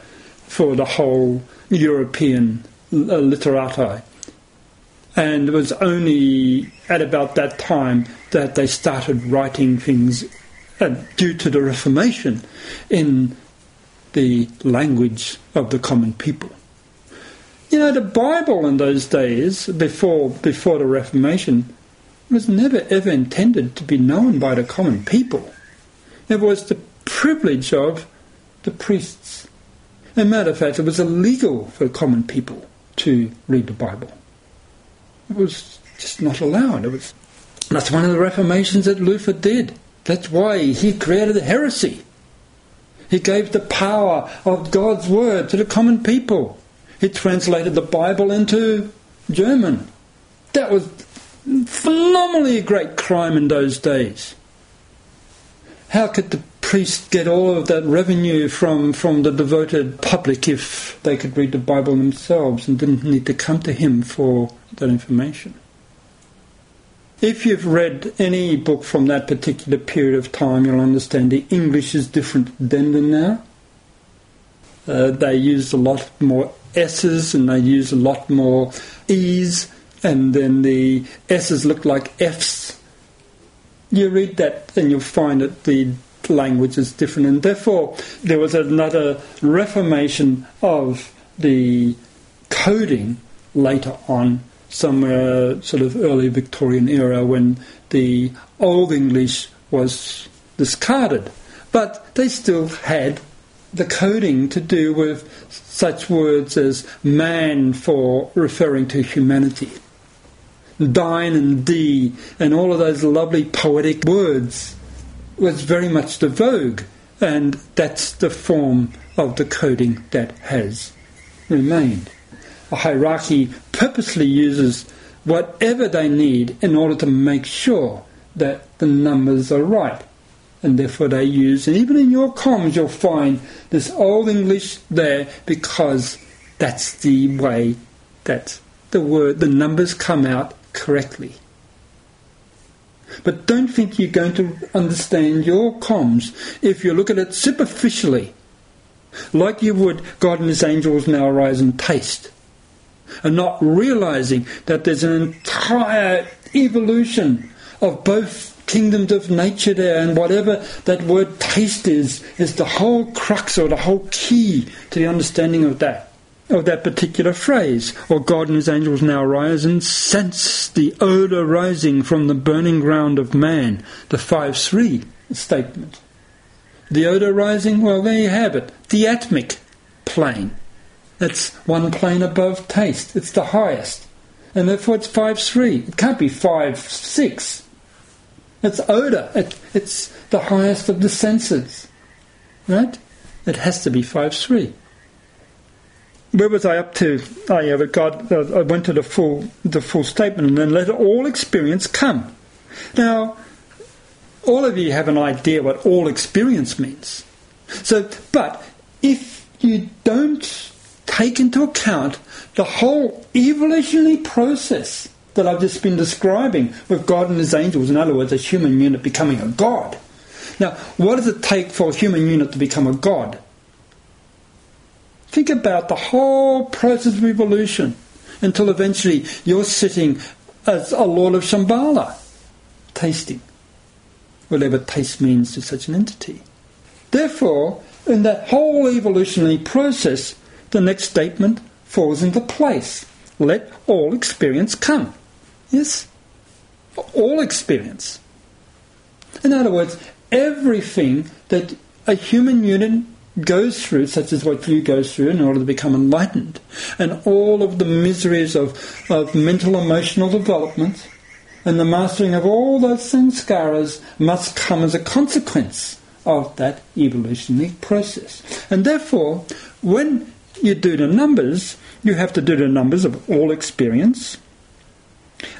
for the whole European literati. And it was only at about that time that they started writing things due to the Reformation in the language of the common people. You know, the Bible in those days, before the Reformation, was never ever intended to be known by the common people. It was the privilege of the priests. As a matter of fact, it was illegal for common people to read the Bible. It was just not allowed. That's one of the reformations that Luther did. That's why he created a heresy. He gave the power of God's word to the common people. He translated the Bible into German. That was phenomenally a great crime in those days. How could the priest get all of that revenue from the devoted public if they could read the Bible themselves and didn't need to come to him for that information? If you've read any book from that particular period of time, you'll understand the English is different then and now. They use a lot more S's and they use a lot more E's, and then the S's look like F's. You read that and you'll find that the language is different, and therefore there was another reformation of the coding later on, somewhere sort of early Victorian era, when the Old English was discarded. But they still had the coding to do with such words as man for referring to humanity, dine and dee, and all of those lovely poetic words was very much the vogue, and that's the form of the coding that has remained. A hierarchy purposely uses whatever they need in order to make sure that the numbers are right, and therefore they use, and even in your comms you'll find this Old English there because that's the way that the numbers come out correctly. But don't think you're going to understand your comms if you look at it superficially, like you would God and His angels now arise and taste, and not realizing that there's an entire evolution of both kingdoms of nature there, and whatever that word taste is the whole crux or the whole key to the understanding of that particular phrase, or God and His angels now rise and sense the odour rising from the burning ground of man, the 5-3 statement. The odour rising, well, there you have it, the atmic plane. That's one plane above taste, it's the highest, and therefore it's 5-3. It can't be 5-6. It's odour, it's the highest of the senses, right? It has to be 5-3. Where was I up to? I went to the full statement, and then let all experience come. Now, all of you have an idea what all experience means. So, but if you don't take into account the whole evolutionary process that I've just been describing with God and His angels, in other words, a human unit becoming a god. Now, what does it take for a human unit to become a god? Think about the whole process of evolution until eventually you're sitting as a lord of Shambhala, tasting, whatever taste means to such an entity. Therefore, in that whole evolutionary process, the next statement falls into place. Let all experience come. Yes? All experience. In other words, everything that a human unit goes through, such as what you go through in order to become enlightened, and all of the miseries of mental emotional development and the mastering of all those samskaras must come as a consequence of that evolutionary process. And therefore, when you do the numbers, you have to do the numbers of all experience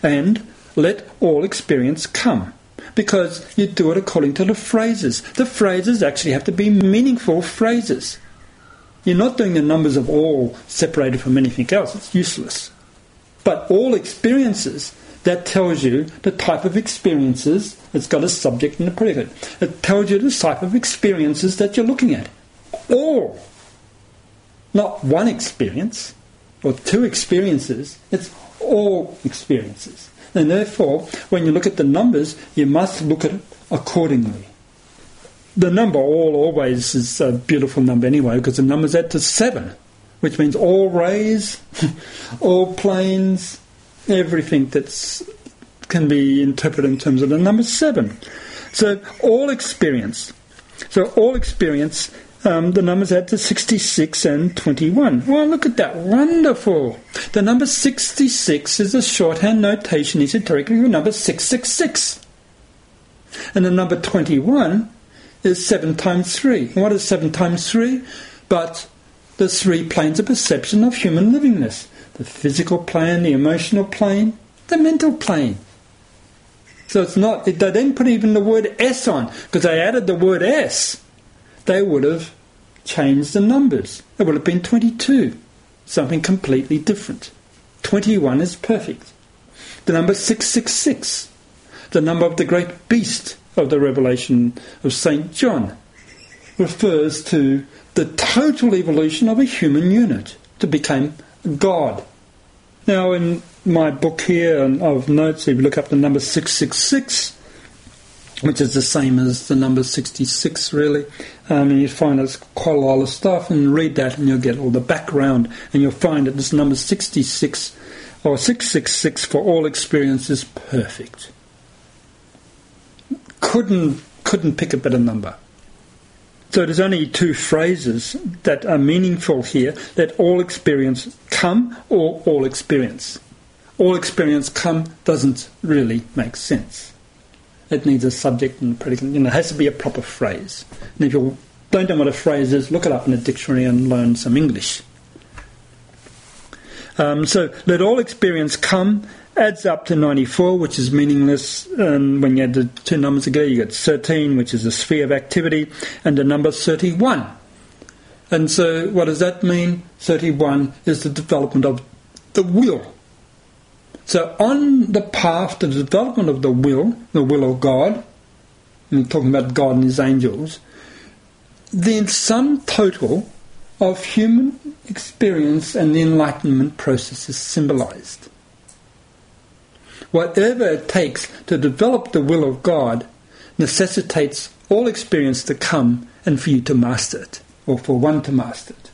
and let all experience come, because you do it according to the phrases. The phrases actually have to be meaningful phrases. You're not doing the numbers of all separated from anything else. It's useless. But all experiences, that tells you the type of experiences. It's got a subject and a predicate. It tells you the type of experiences that you're looking at. All. Not one experience or two experiences. It's all experiences. And therefore, when you look at the numbers, you must look at it accordingly. The number all always is a beautiful number anyway, because the numbers add to 7, which means all rays, all planes, everything that can be interpreted in terms of the number 7. So all experience. The numbers add to 66 and 21. Well, look at that. Wonderful. The number 66 is a shorthand notation esoterically for number 666. And the number 21 is 7 times 3. And what is 7 times 3? But the 3 planes of perception of human livingness. The physical plane, the emotional plane, the mental plane. So it's not... They didn't put even the word S on, because they added the word S. They would have changed the numbers. It would have been 22, something completely different. 21 is perfect. The number 666, the number of the great beast of the Revelation of St. John, refers to the total evolution of a human unit to become God. Now, in my book here of notes, if you look up the number 666, which is the same as the number 66, really. And you find there's quite a lot of stuff, and read that, and you'll get all the background, and you'll find that this number 66, or 666, for all experience is perfect. Couldn't pick a better number. So there's only 2 phrases that are meaningful here: that all experience come, or all experience. All experience come doesn't really make sense. It needs a subject and predicate. It has to be a proper phrase. And if you don't know what a phrase is, look it up in a dictionary and learn some English. Let all experience come adds up to 94, which is meaningless. And when you add the 2 numbers together, you get 13, which is the sphere of activity, and the number 31. And so what does that mean? 31 is the development of the will. So on the path to the development of the will of God, and talking about God and his angels, the sum total of human experience and the enlightenment process is symbolized. Whatever it takes to develop the will of God necessitates all experience to come and for you to master it, or for one to master it.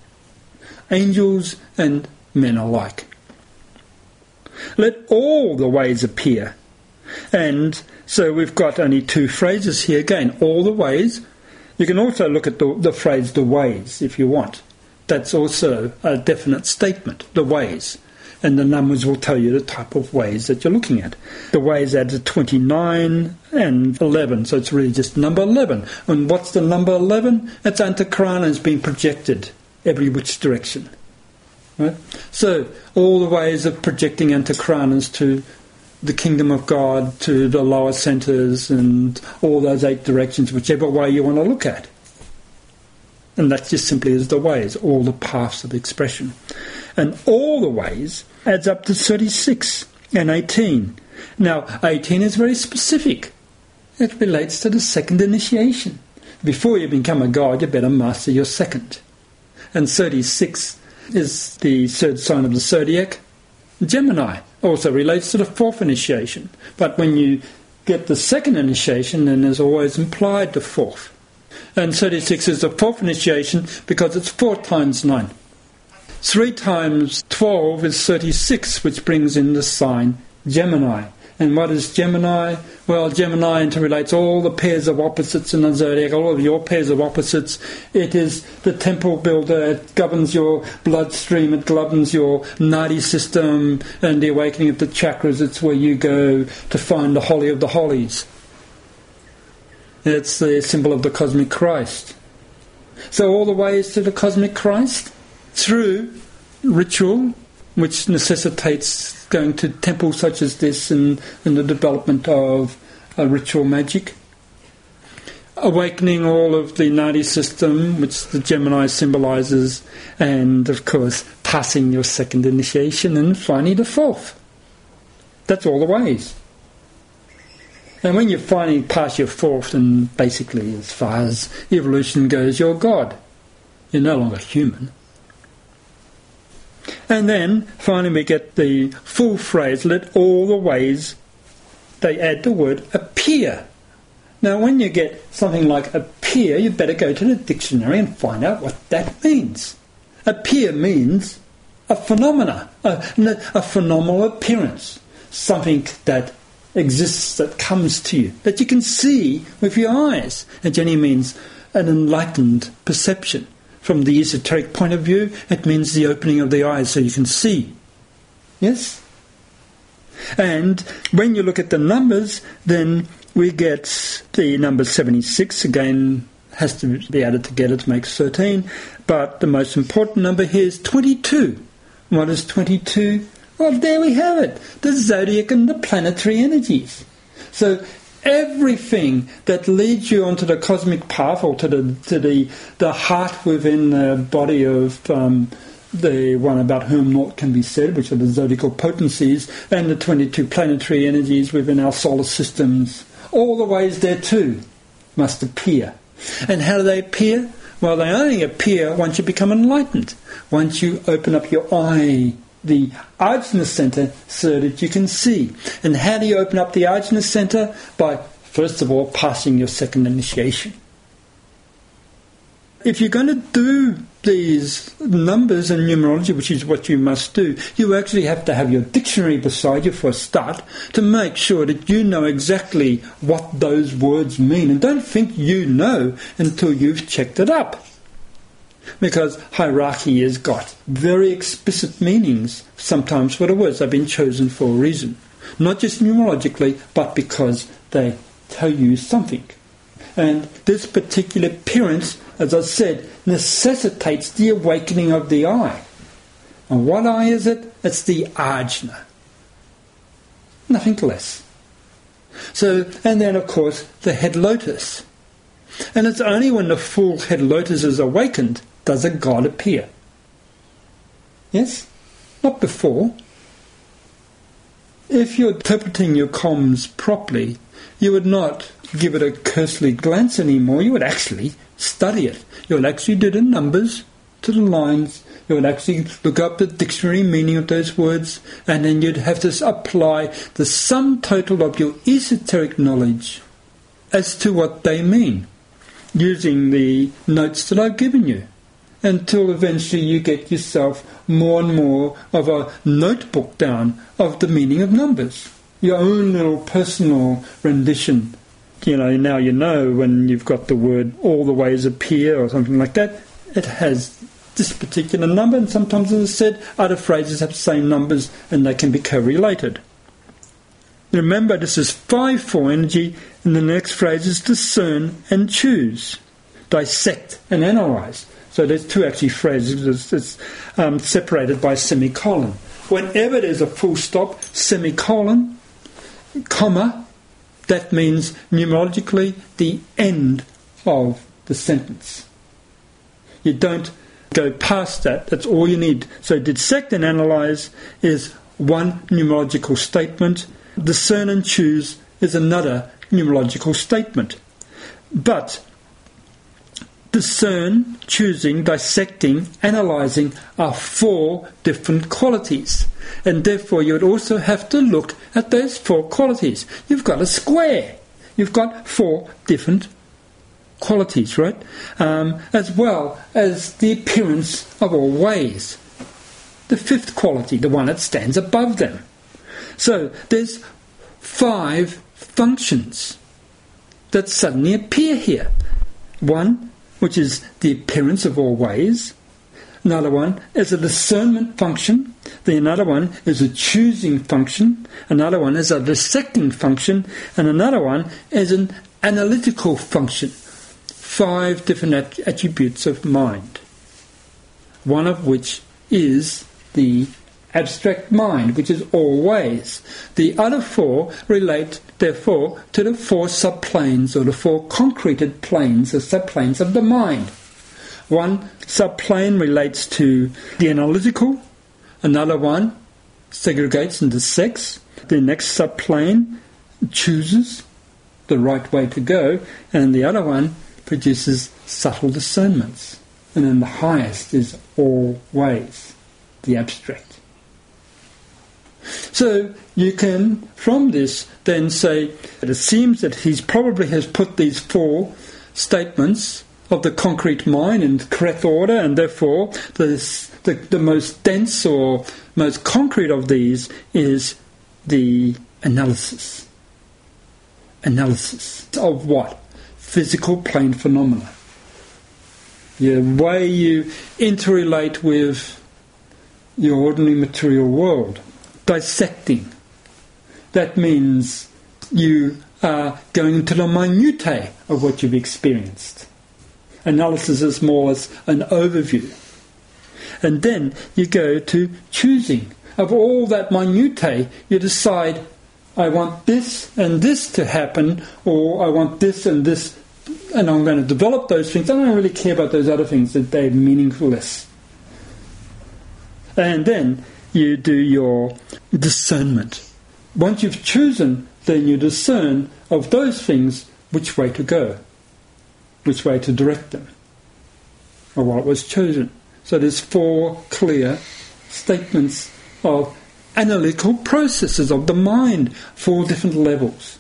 Angels and men alike. Let all the ways appear. And so we've got only two phrases here again. All the ways. You can also look at the phrase the ways if you want. That's also a definite statement, the ways. And the numbers will tell you the type of ways that you're looking at. The ways added 29 and 11, so it's really just number 11. And what's the number 11? It's Antakarana has been projected every which direction. Right? So all the ways of projecting Antakaranas to the kingdom of God, to the lower centres and all those eight directions, whichever way you want to look at. And that just simply is the ways, all the paths of expression. And all the ways adds up to 36 and 18. Now, 18 is very specific. It relates to the second initiation. Before you become a god, you better master your second. And 36 is the third sign of the zodiac. Gemini also relates to the fourth initiation. But when you get the second initiation, then there's always implied the fourth. And 36 is the fourth initiation because it's 4 times 9. 3 times 12 is 36, which brings in the sign Gemini. And what is Gemini? Well, Gemini interrelates all the pairs of opposites in the zodiac, all of your pairs of opposites. It is the temple builder. It governs your bloodstream. It governs your nadi system and the awakening of the chakras. It's where you go to find the holy of the holies. It's the symbol of the cosmic Christ. So all the ways to the cosmic Christ through ritual, which necessitates going to temples such as this and the development of ritual magic. Awakening all of the nadi system, which the Gemini symbolises, and of course passing your second initiation and finally the fourth. That's all the ways. And when you finally pass your fourth, and basically as far as evolution goes, you're God. You're no longer human. And then, finally, we get the full phrase, let all the ways, they add the word appear. Now, when you get something like appear, you better go to the dictionary and find out what that means. Appear means a phenomena, a phenomenal appearance, something that exists, that comes to you, that you can see with your eyes. It generally means an enlightened perception. From the esoteric point of view, it means the opening of the eyes so you can see. Yes? And when you look at the numbers, then we get the number 76, again, has to be added together to make 13, but the most important number here is 22. What is 22? Well, there we have it, the zodiac and the planetary energies. So everything that leads you onto the cosmic path or to the heart within the body of the one about whom naught can be said, which are the zodiacal potencies and the 22 planetary energies within our solar systems, all the ways there too must appear. And how do they appear? Well, they only appear once you become enlightened, once you open up your eye, the Ajna centre, so that you can see. And how do you open up the Ajna centre? By, first of all, passing your second initiation. If you're going to do these numbers and numerology, which is what you must do, you actually have to have your dictionary beside you for a start to make sure that you know exactly what those words mean. And don't think you know until you've checked it up. Because hierarchy has got very explicit meanings, sometimes for the words. They've been chosen for a reason. Not just numerologically, but because they tell you something. And this particular appearance, as I said, necessitates the awakening of the eye. And what eye is it? It's the Ajna. Nothing less. So, and then, of course, the head lotus. And it's only when the full head lotus is awakened does a god appear. Yes? Not before. If you're interpreting your comms properly, you would not give it a cursory glance anymore. You would actually study it. You would actually do the numbers to the lines. You would actually look up the dictionary meaning of those words, and then you'd have to apply the sum total of your esoteric knowledge as to what they mean, using the notes that I've given you, until eventually you get yourself more and more of a notebook down of the meaning of numbers, your own little personal rendition. You know, now you know when you've got the word "all the ways appear" or something like that, it has this particular number, and sometimes, as I said, other phrases have the same numbers and they can be correlated. Remember, this is 5/4 energy, and the next phrase is discern and choose, dissect and analyze. So there's two actually phrases. It's separated by semicolon. Whenever there's a full stop, semicolon, comma, that means numerologically the end of the sentence. You don't go past that. That's all you need. So dissect and analyze is one numerological statement. Discern and choose is another numerological statement. But discern, choosing, dissecting, analysing are four different qualities, and therefore you would also have to look at those four qualities. You've got a square. You've got four different qualities, right? As well as the appearance of all ways. The fifth quality, the one that stands above them. So there's 5 functions that suddenly appear here. One, which is the appearance of all ways. Another one is a discernment function. Then another one is a choosing function. Another one is a dissecting function. And another one is an analytical function. 5 different attributes of mind. One of which is the abstract mind, which is all ways. The other 4 relate, therefore, to the 4 subplanes, or the 4 concreted planes, the subplanes of the mind. One subplane relates to the analytical, another one segregates into sex, the next subplane chooses the right way to go, and the other one produces subtle discernments. And then the highest is all ways, the abstract. So you can, from this, then say that it seems that he probably has put these 4 statements of the concrete mind in correct order, and therefore the most dense or most concrete of these is the analysis. Analysis of what? Physical plane phenomena. The way you interrelate with your ordinary material world. Dissecting. That means you are going into the minutiae of what you've experienced. Analysis is more as an overview. And then you go to choosing. Of all that minutiae, you decide, I want this and this to happen, or I want this and this, and I'm going to develop those things. I don't really care about those other things, that they're meaningless. And then you do your discernment. Once you've chosen, then you discern of those things which way to go, which way to direct them, or what was chosen. So there's 4 clear statements of analytical processes of the mind, 4 different levels.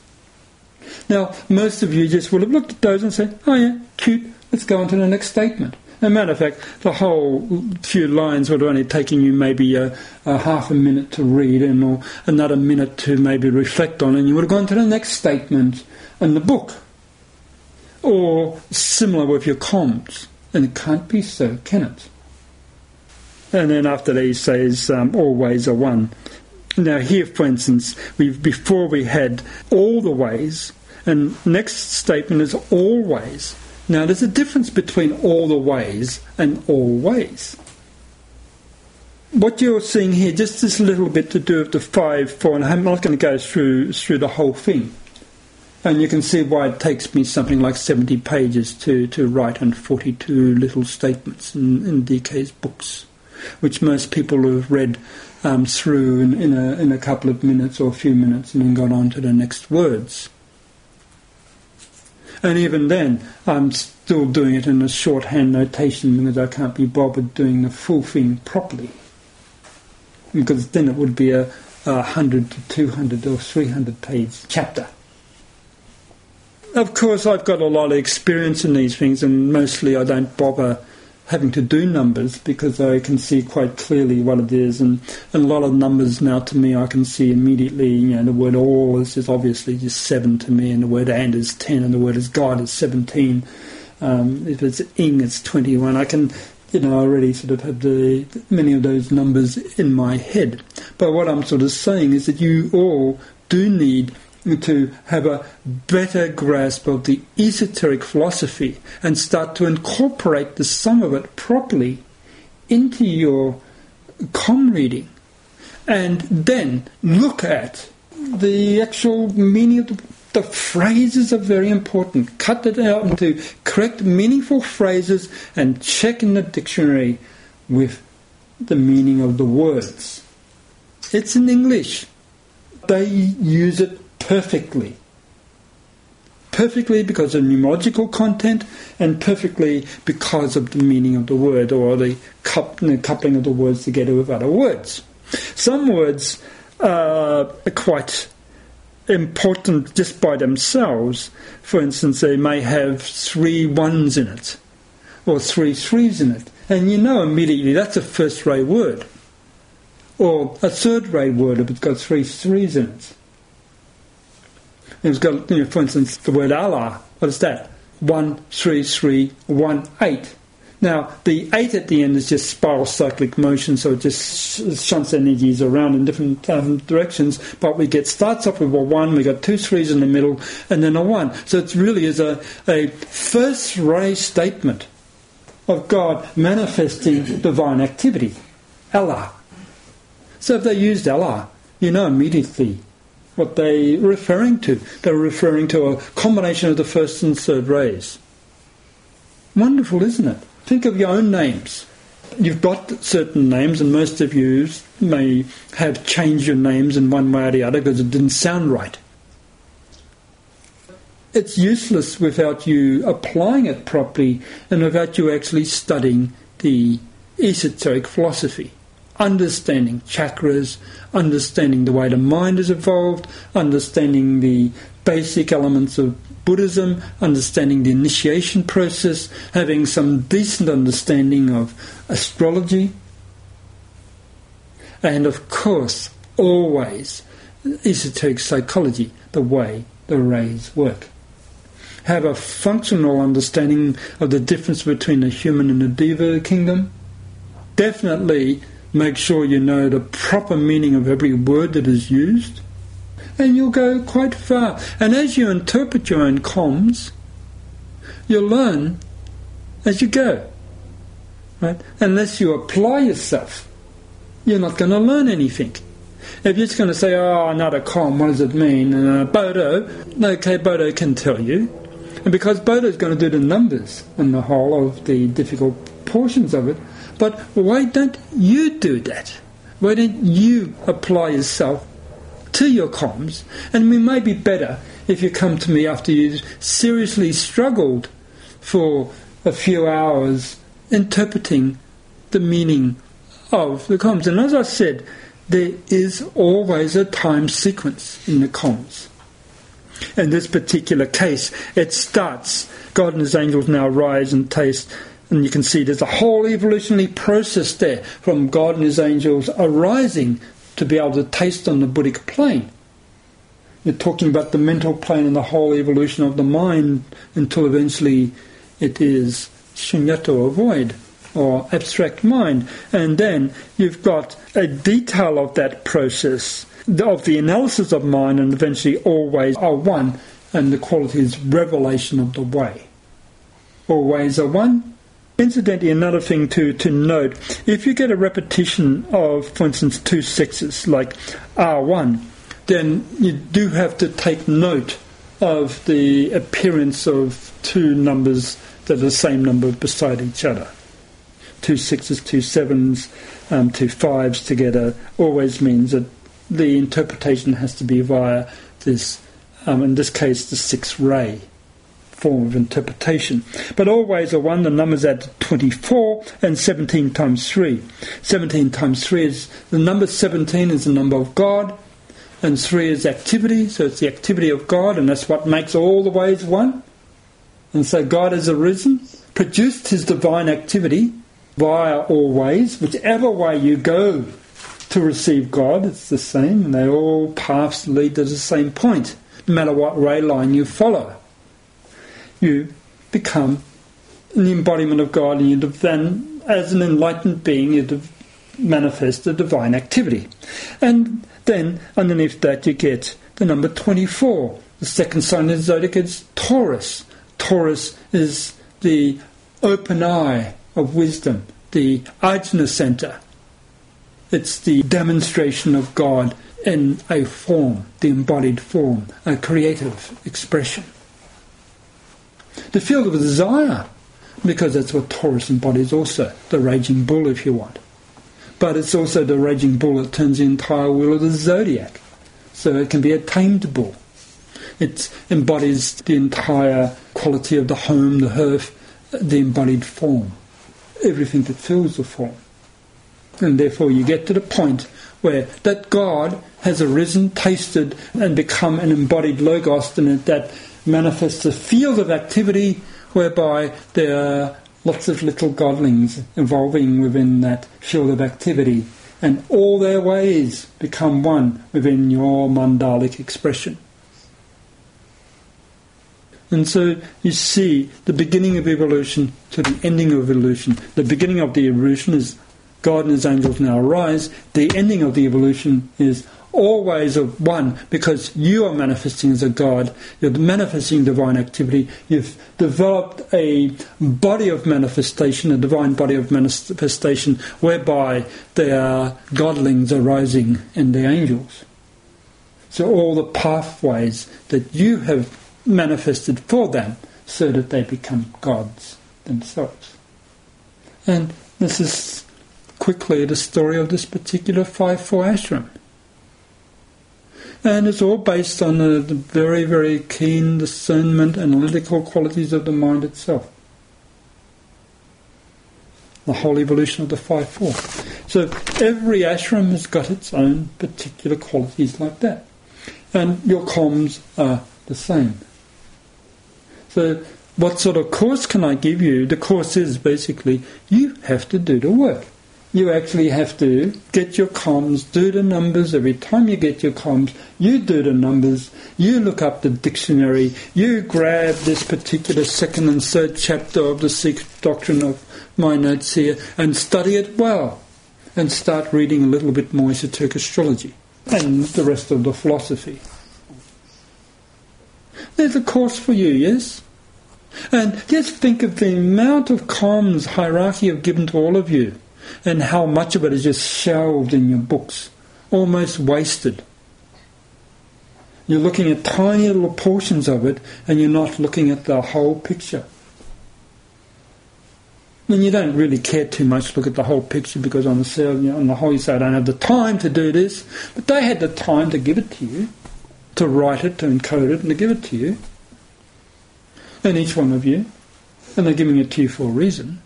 Now, most of you just will have looked at those and said, oh yeah, cute, let's go on to the next statement. As a matter of fact, the whole few lines would have only taken you maybe a half a minute to read, and or another minute to maybe reflect on, and you would have gone to the next statement in the book. Or similar with your comms. And it can't be so, can it? And then after that he says, all ways are one. Now here, for instance, before we had all the ways, and next statement is all ways. Now, there's a difference between all the ways and all ways. What you're seeing here, just this little bit to do with the 5/4, and I'm not going to go through the whole thing. And you can see why it takes me something like 70 pages to write on 42 little statements in DK's books. which most people have read through in a couple of minutes or a few minutes, and then got on to the next words. And even then, I'm still doing it in a shorthand notation because I can't be bothered doing the full thing properly. Because then it would be a 100 to 200 or 300 page chapter. Of course, I've got a lot of experience in these things, and mostly I don't bother having to do numbers because I can see quite clearly what it is, and a lot of numbers now to me I can see immediately. You know, the word all is just obviously just 7 to me, and the word and is 10, and the word as God is 17. If it's ing, it's 21. I can, you know, I already sort of have many of those numbers in my head. But what I'm sort of saying is that you all do need to have a better grasp of the esoteric philosophy and start to incorporate the sum of it properly into your comm reading, and then look at the actual meaning of the phrases. Are very important. Cut it out into correct meaningful phrases and check in the dictionary with the meaning of the words. It's in English. They use it perfectly because of numerological content, and perfectly because of the meaning of the word, or the coupling of the words together with other words. Some words are quite important just by themselves. For instance, they may have 3 ones in it, or 3 threes in it, and you know immediately that's a first-rate word, or a third-rate word if it's got 3 threes in it. It's got, you know, for instance, the word Allah. What is that? 1, 3, 3, 1, 8. Now, the 8 at the end is just spiral cyclic motion, so it just shunts energies around in different directions. But we get starts off with a 1, we got 2 threes in the middle, and then a 1. So it really is a first-ray statement of God manifesting divine activity, Allah. So if they used Allah, you know immediately what they're referring to. They're referring to a combination of the first and third rays. Wonderful, isn't it? Think of your own names. You've got certain names, and most of you may have changed your names in one way or the other because it didn't sound right. It's useless without you applying it properly and without you actually studying the esoteric philosophy. Understanding chakras, understanding the way the mind is evolved, understanding the basic elements of Buddhism, understanding the initiation process, having some decent understanding of astrology, and of course, always, esoteric psychology, the way the rays work. Have a functional understanding of the difference between the human and the diva kingdom. Definitely make sure you know the proper meaning of every word that is used, and you'll go quite far. And as you interpret your own comms, you'll learn as you go. Right? Unless you apply yourself, you're not going to learn anything. If you're just going to say, oh, another comm, what does it mean? Bodo can tell you. And because Bodo's going to do the numbers and the whole of the difficult portions of it, but why don't you do that? Why don't you apply yourself to your comms? And it may be better if you come to me after you've seriously struggled for a few hours interpreting the meaning of the comms. And as I said, there is always a time sequence in the comms. In this particular case, it starts, God and his angels now rise and taste. And you can see there's a whole evolutionary process there, from God and his angels arising to be able to taste on the Buddhic plane. You're talking about the mental plane and the whole evolution of the mind until eventually it is shunyata, or void, or abstract mind. And then you've got a detail of that process, of the analysis of mind, and eventually all ways are one, and the quality is revelation of the way. All ways are one. Incidentally, another thing to note, if you get a repetition of, for instance, 2 6s, like R1, then you do have to take note of the appearance of 2 numbers that are the same number beside each other. two sixes, two sevens, two fives together always means that the interpretation has to be via this, in this case, the six ray form of interpretation. But always are one, the numbers add to 24 and 17 times 3. 17 times 3 is the number 17 is the number of God, and 3 is activity, so it's the activity of God, and that's what makes all the ways one. And so God has arisen, produced his divine activity via all ways, whichever way you go to receive God, it's the same, and they all paths lead to the same point, no matter what ray line you follow. You become the embodiment of God, and you then, as an enlightened being, you manifest the divine activity. And then, underneath that, you get the number 24. The second sign of the zodiac is Taurus. Taurus is the open eye of wisdom, the Ajna center. It's the demonstration of God in a form, the embodied form, a creative expression. The field of desire, because that's what Taurus embodies also, the raging bull if you want. But it's also the raging bull that turns the entire wheel of the zodiac. So it can be a tamed bull. It embodies the entire quality of the home, the hearth, the embodied form, everything that fills the form. And therefore you get to the point where that God has arisen, tasted, and become an embodied logos, and that manifests a field of activity whereby there are lots of little godlings evolving within that field of activity, and all their ways become one within your mandalic expression. And so you see the beginning of evolution to the ending of evolution. The beginning of the evolution is God and his angels now arise. The ending of the evolution is always of one, because you are manifesting as a God, you're manifesting divine activity, you've developed a body of manifestation, a divine body of manifestation, whereby there are godlings arising in the angels. So all the pathways that you have manifested for them, so that they become gods themselves. And this is quickly the story of this particular 5-4 ashram. And it's all based on the very, very keen discernment, analytical qualities of the mind itself. The whole evolution of the 5-4. So every ashram has got its own particular qualities like that. And your comms are the same. So what sort of course can I give you? The course is basically you have to do the work. You actually have to get your comms, do the numbers. Every time you get your comms, you do the numbers, you look up the dictionary, you grab this particular second and third chapter of the Secret Doctrine of my notes here and study it well and start reading a little bit more esoteric astrology and the rest of the philosophy. There's a course for you, yes? And just think of the amount of comms hierarchy I've given to all of you, and how much of it is just shelved in your books, almost wasted. You're looking at tiny little portions of it, and you're not looking at the whole picture. And you don't really care too much to look at the whole picture, because on the whole you say, I don't have the time to do this, but they had the time to give it to you, to write it, to encode it, and to give it to you. And each one of you. And they're giving it to you for a reason.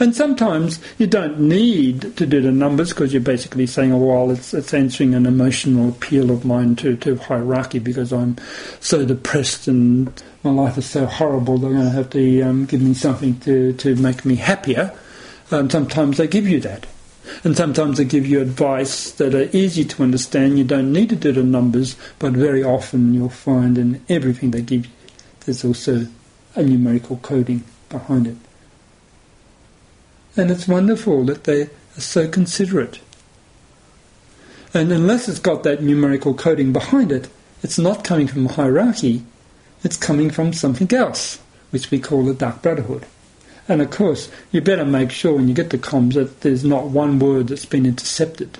And sometimes you don't need to do the numbers, because you're basically saying, oh, well, it's answering an emotional appeal of mine to hierarchy, because I'm so depressed and my life is so horrible, they're going to have to give me something to make me happier. Sometimes they give you that. And sometimes they give you advice that are easy to understand. You don't need to do the numbers, but very often you'll find in everything they give you, there's also a numerical coding behind it. And it's wonderful that they are so considerate. And unless it's got that numerical coding behind it, it's not coming from hierarchy, it's coming from something else, which we call the Dark Brotherhood. And of course, you better make sure when you get the comms that there's not one word that's been intercepted,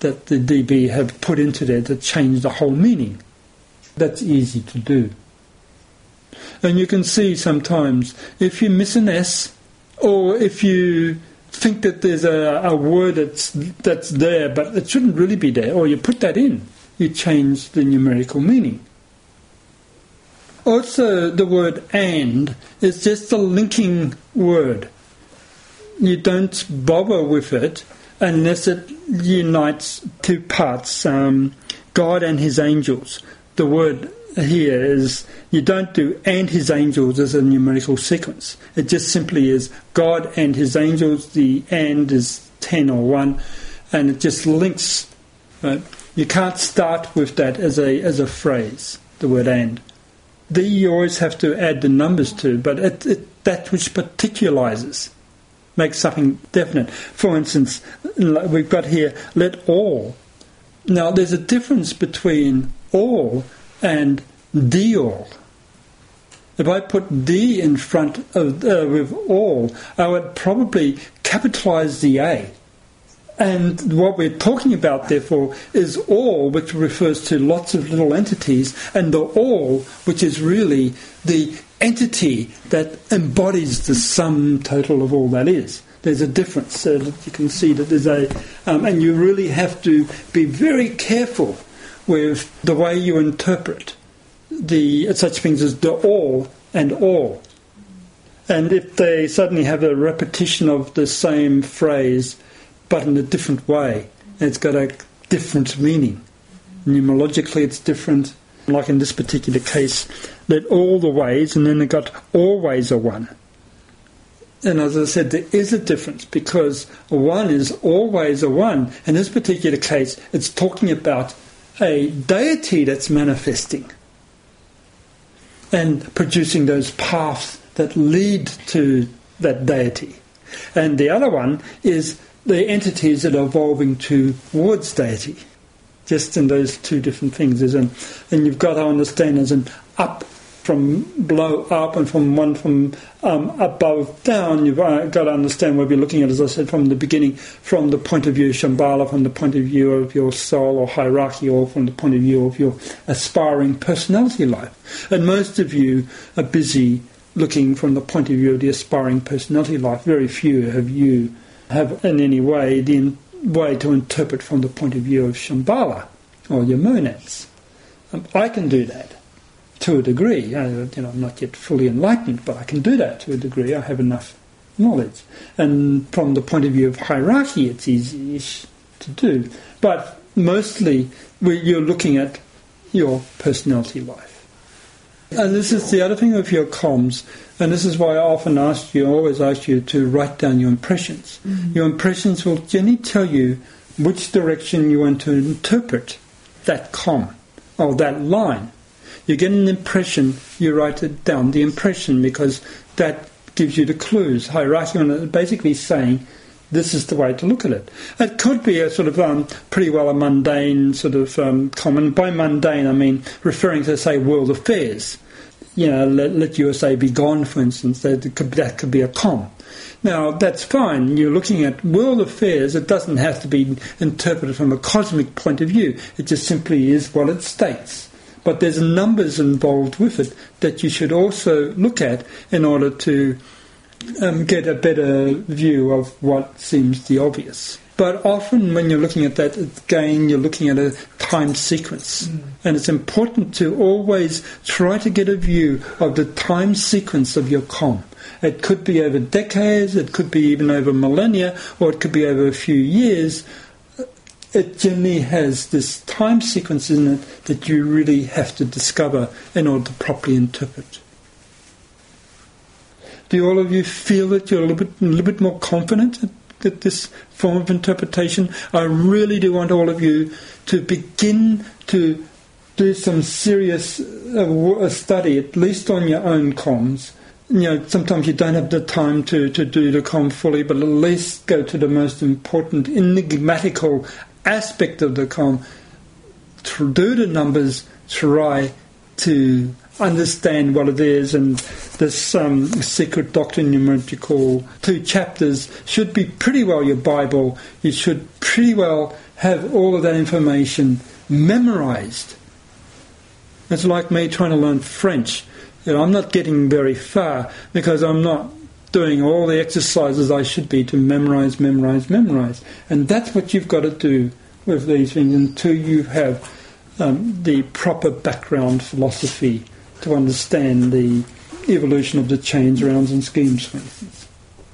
that the DB have put into there to change the whole meaning. That's easy to do. And you can see sometimes, if you miss an S, Or if you think that there's a word that's there, but it shouldn't really be there, or you put that in, you change the numerical meaning. Also, the word "and" is just a linking word. You don't bother with it unless it unites two parts, God and his angels. The word here is, you don't do "and his angels" as a numerical sequence. It just simply is God and his angels. The "and" is 10 or 1, and it just links. Right? You can't start with that as a phrase, the word "and." You always have to add the numbers to, but it that which particularizes, makes something definite. For instance, we've got here, "let all." Now, there's a difference between all and the all. If I put the in front of with all, I would probably capitalize the A. And what we're talking about, therefore, is all, which refers to lots of little entities, and the all, which is really the entity that embodies the sum total of all that is. There's a difference, so that you can see that there's and you really have to be very careful with the way you interpret such things as the all and all. And if they suddenly have a repetition of the same phrase, but in a different way, and it's got a different meaning. Numerologically, it's different. Like in this particular case, "let all the ways," and then they got "all ways are one." And as I said, there is a difference, because one is "all ways are one." In this particular case, it's talking about a deity that's manifesting and producing those paths that lead to that deity. And the other one is the entities that are evolving towards deity. Just in those two different things. And you've got to understand there's an up from below up, and from one from above down. You've got to understand what we're looking at, as I said, from the beginning, from the point of view of Shambhala, from the point of view of your soul or hierarchy, or from the point of view of your aspiring personality life. And most of you are busy looking from the point of view of the aspiring personality life. Very few of you have in any way the way to interpret from the point of view of Shambhala or your monads. I can do that to a degree. I'm not yet fully enlightened, but I can do that to a degree. I have enough knowledge. And from the point of view of hierarchy, it's easy-ish to do. But mostly you're looking at your personality life. And this is the other thing with your comms, and this is why I often always ask you to write down your impressions. Mm-hmm. Your impressions will generally tell you which direction you want to interpret that comm or that line. You get an impression, you write it down, the impression, because that gives you the clues. Hierarchy is basically saying this is the way to look at it. It could be a sort of pretty well a mundane sort of common. By mundane, I mean referring to, say, world affairs. Let USA be gone, for instance. That could be a comm. Now, that's fine. You're looking at world affairs. It doesn't have to be interpreted from a cosmic point of view. It just simply is what it states. But there's numbers involved with it that you should also look at in order to get a better view of what seems the obvious. But often when you're looking at that, again, you're looking at a time sequence. Mm. And it's important to always try to get a view of the time sequence of your comm. It could be over decades, it could be even over millennia, or it could be over a few years. It generally has this time sequence in it that you really have to discover in order to properly interpret. Do all of you feel that you're a little bit more confident at this form of interpretation? I really do want all of you to begin to do some serious study, at least on your own comms. Sometimes you don't have the time to do the comm fully, but at least go to the most important enigmatical aspect of the comm. Do the numbers, try to understand what it is, and this Secret Doctrine Numerological 2 chapters should be pretty well your Bible. You should pretty well have all of that information memorized. It's like me trying to learn French. I'm not getting very far because I'm not doing all the exercises I should be to memorize. And that's what you've got to do with these things until you have the proper background philosophy to understand the evolution of the change rounds and schemes, for instance.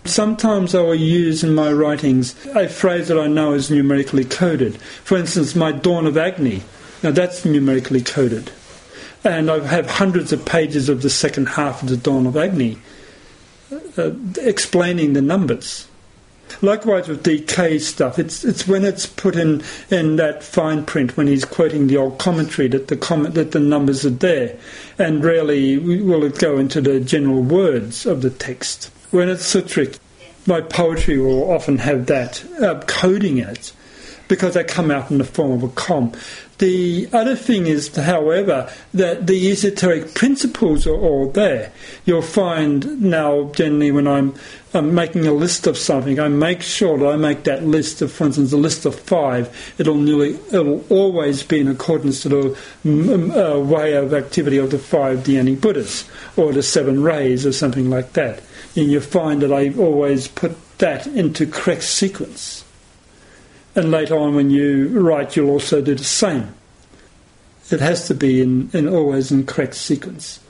Sometimes I will use in my writings a phrase that I know is numerically coded. For instance, my Dawn of Agni, now that's numerically coded. And I have hundreds of pages of the second half of the Dawn of Agni explaining the numbers. Likewise with DK stuff, it's when it's put in that fine print, when he's quoting the old commentary, that the numbers are there, and rarely will it go into the general words of the text. When it's sutric, my poetry will often have that, coding it, because they come out in the form of a com. The other thing is, however, that the esoteric principles are all there. You'll find now, generally, when I'm making a list of something, I make sure that I make that list of, for instance, a list of 5. It'll always be in accordance to the way of activity of the 5 Dhyani Buddhas, or the 7 rays, or something like that. And you'll find that I always put that into correct sequence. And later on when you write, you'll also do the same. It has to be always in correct sequence.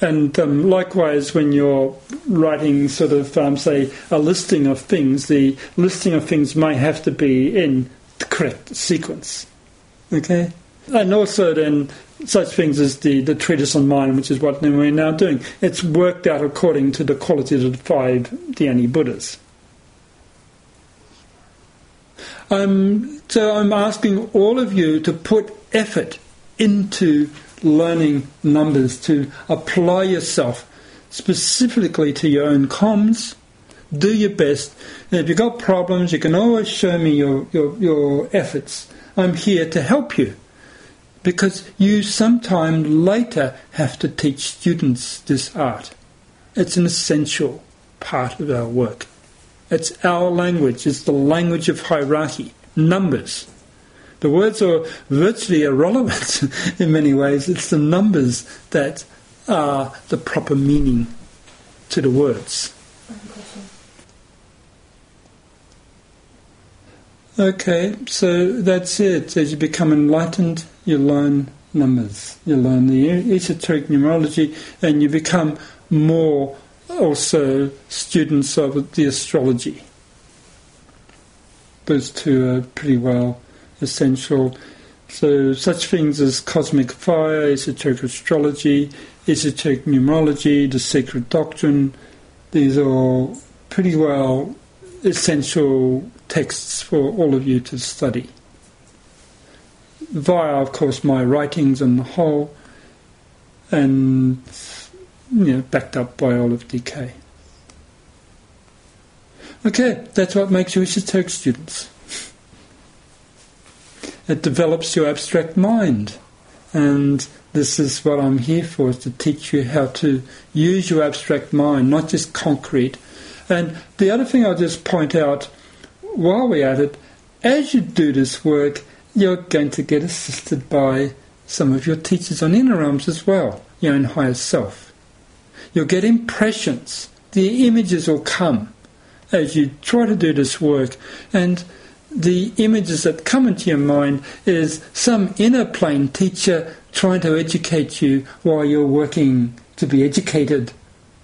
And likewise, when you're writing sort of, say, a listing of things, the listing of things may have to be in the correct sequence. Okay? And also then such things as the treatise on mind, which is what we're now doing. It's worked out according to the qualities of the 5 Dhyani Buddhas. So I'm asking all of you to put effort into learning numbers, to apply yourself specifically to your own comms. Do your best. And if you've got problems, you can always show me your efforts. I'm here to help you, because you sometime later have to teach students this art. It's an essential part of our work. It's our language. It's the language of hierarchy. Numbers. The words are virtually irrelevant in many ways. It's the numbers that are the proper meaning to the words. Okay, so that's it. As you become enlightened, you learn numbers. You learn the esoteric numerology, and you become more also students of the astrology. Those two are pretty well essential. So such things as Cosmic Fire, Esoteric Astrology, Esoteric Numerology, The Secret Doctrine, these are all pretty well essential texts for all of you to study. Via, of course, my writings on the whole, and backed up by all of DK. Okay, that's what makes you esoteric students. It develops your abstract mind. And this is what I'm here for, is to teach you how to use your abstract mind, not just concrete. And the other thing I'll just point out while we're at it, as you do this work, you're going to get assisted by some of your teachers on inner realms as well, your own higher self. You'll get impressions. The images will come as you try to do this work. And the images that come into your mind is some inner plane teacher trying to educate you while you're working to be educated,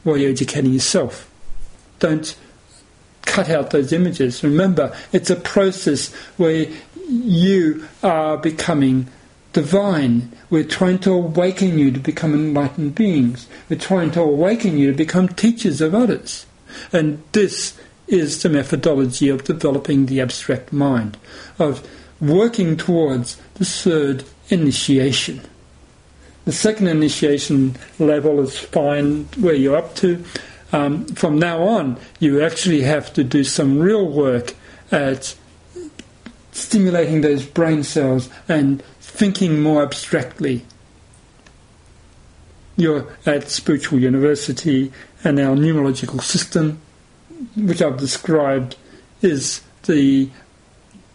while you're educating yourself. Don't cut out those images. Remember, it's a process where you are becoming divine. We're trying to awaken you to become enlightened beings. We're trying to awaken you to become teachers of others. And this is the methodology of developing the abstract mind, of working towards the 3rd initiation. The 2nd initiation level is fine where you're up to. From now on, you actually have to do some real work at stimulating those brain cells and thinking more abstractly. You're at Spiritual University, and our numerological system, which I've described, is the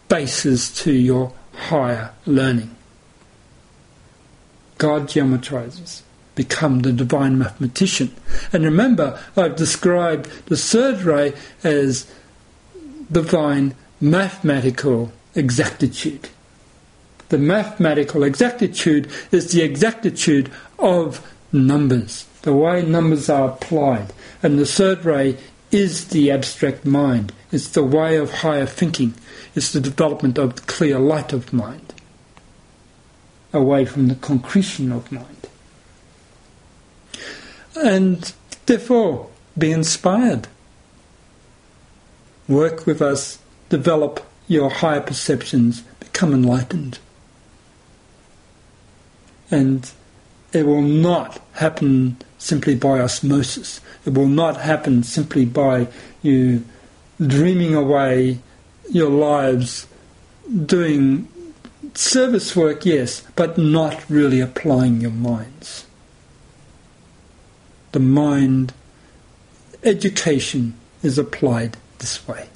basis to your higher learning. God geometrizes. become the divine mathematician. And remember, I've described the third ray as divine mathematical exactitude. The mathematical exactitude is the exactitude of numbers, the way numbers are applied. And the third ray is the abstract mind. It's the way of higher thinking. It's the development of the clear light of mind, away from the concretion of mind. And therefore, be inspired. Work with us, develop your higher perceptions, become enlightened. And it will not happen simply by osmosis. It will not happen simply by you dreaming away your lives, doing service work, yes, but not really applying your minds. The mind education is applied this way.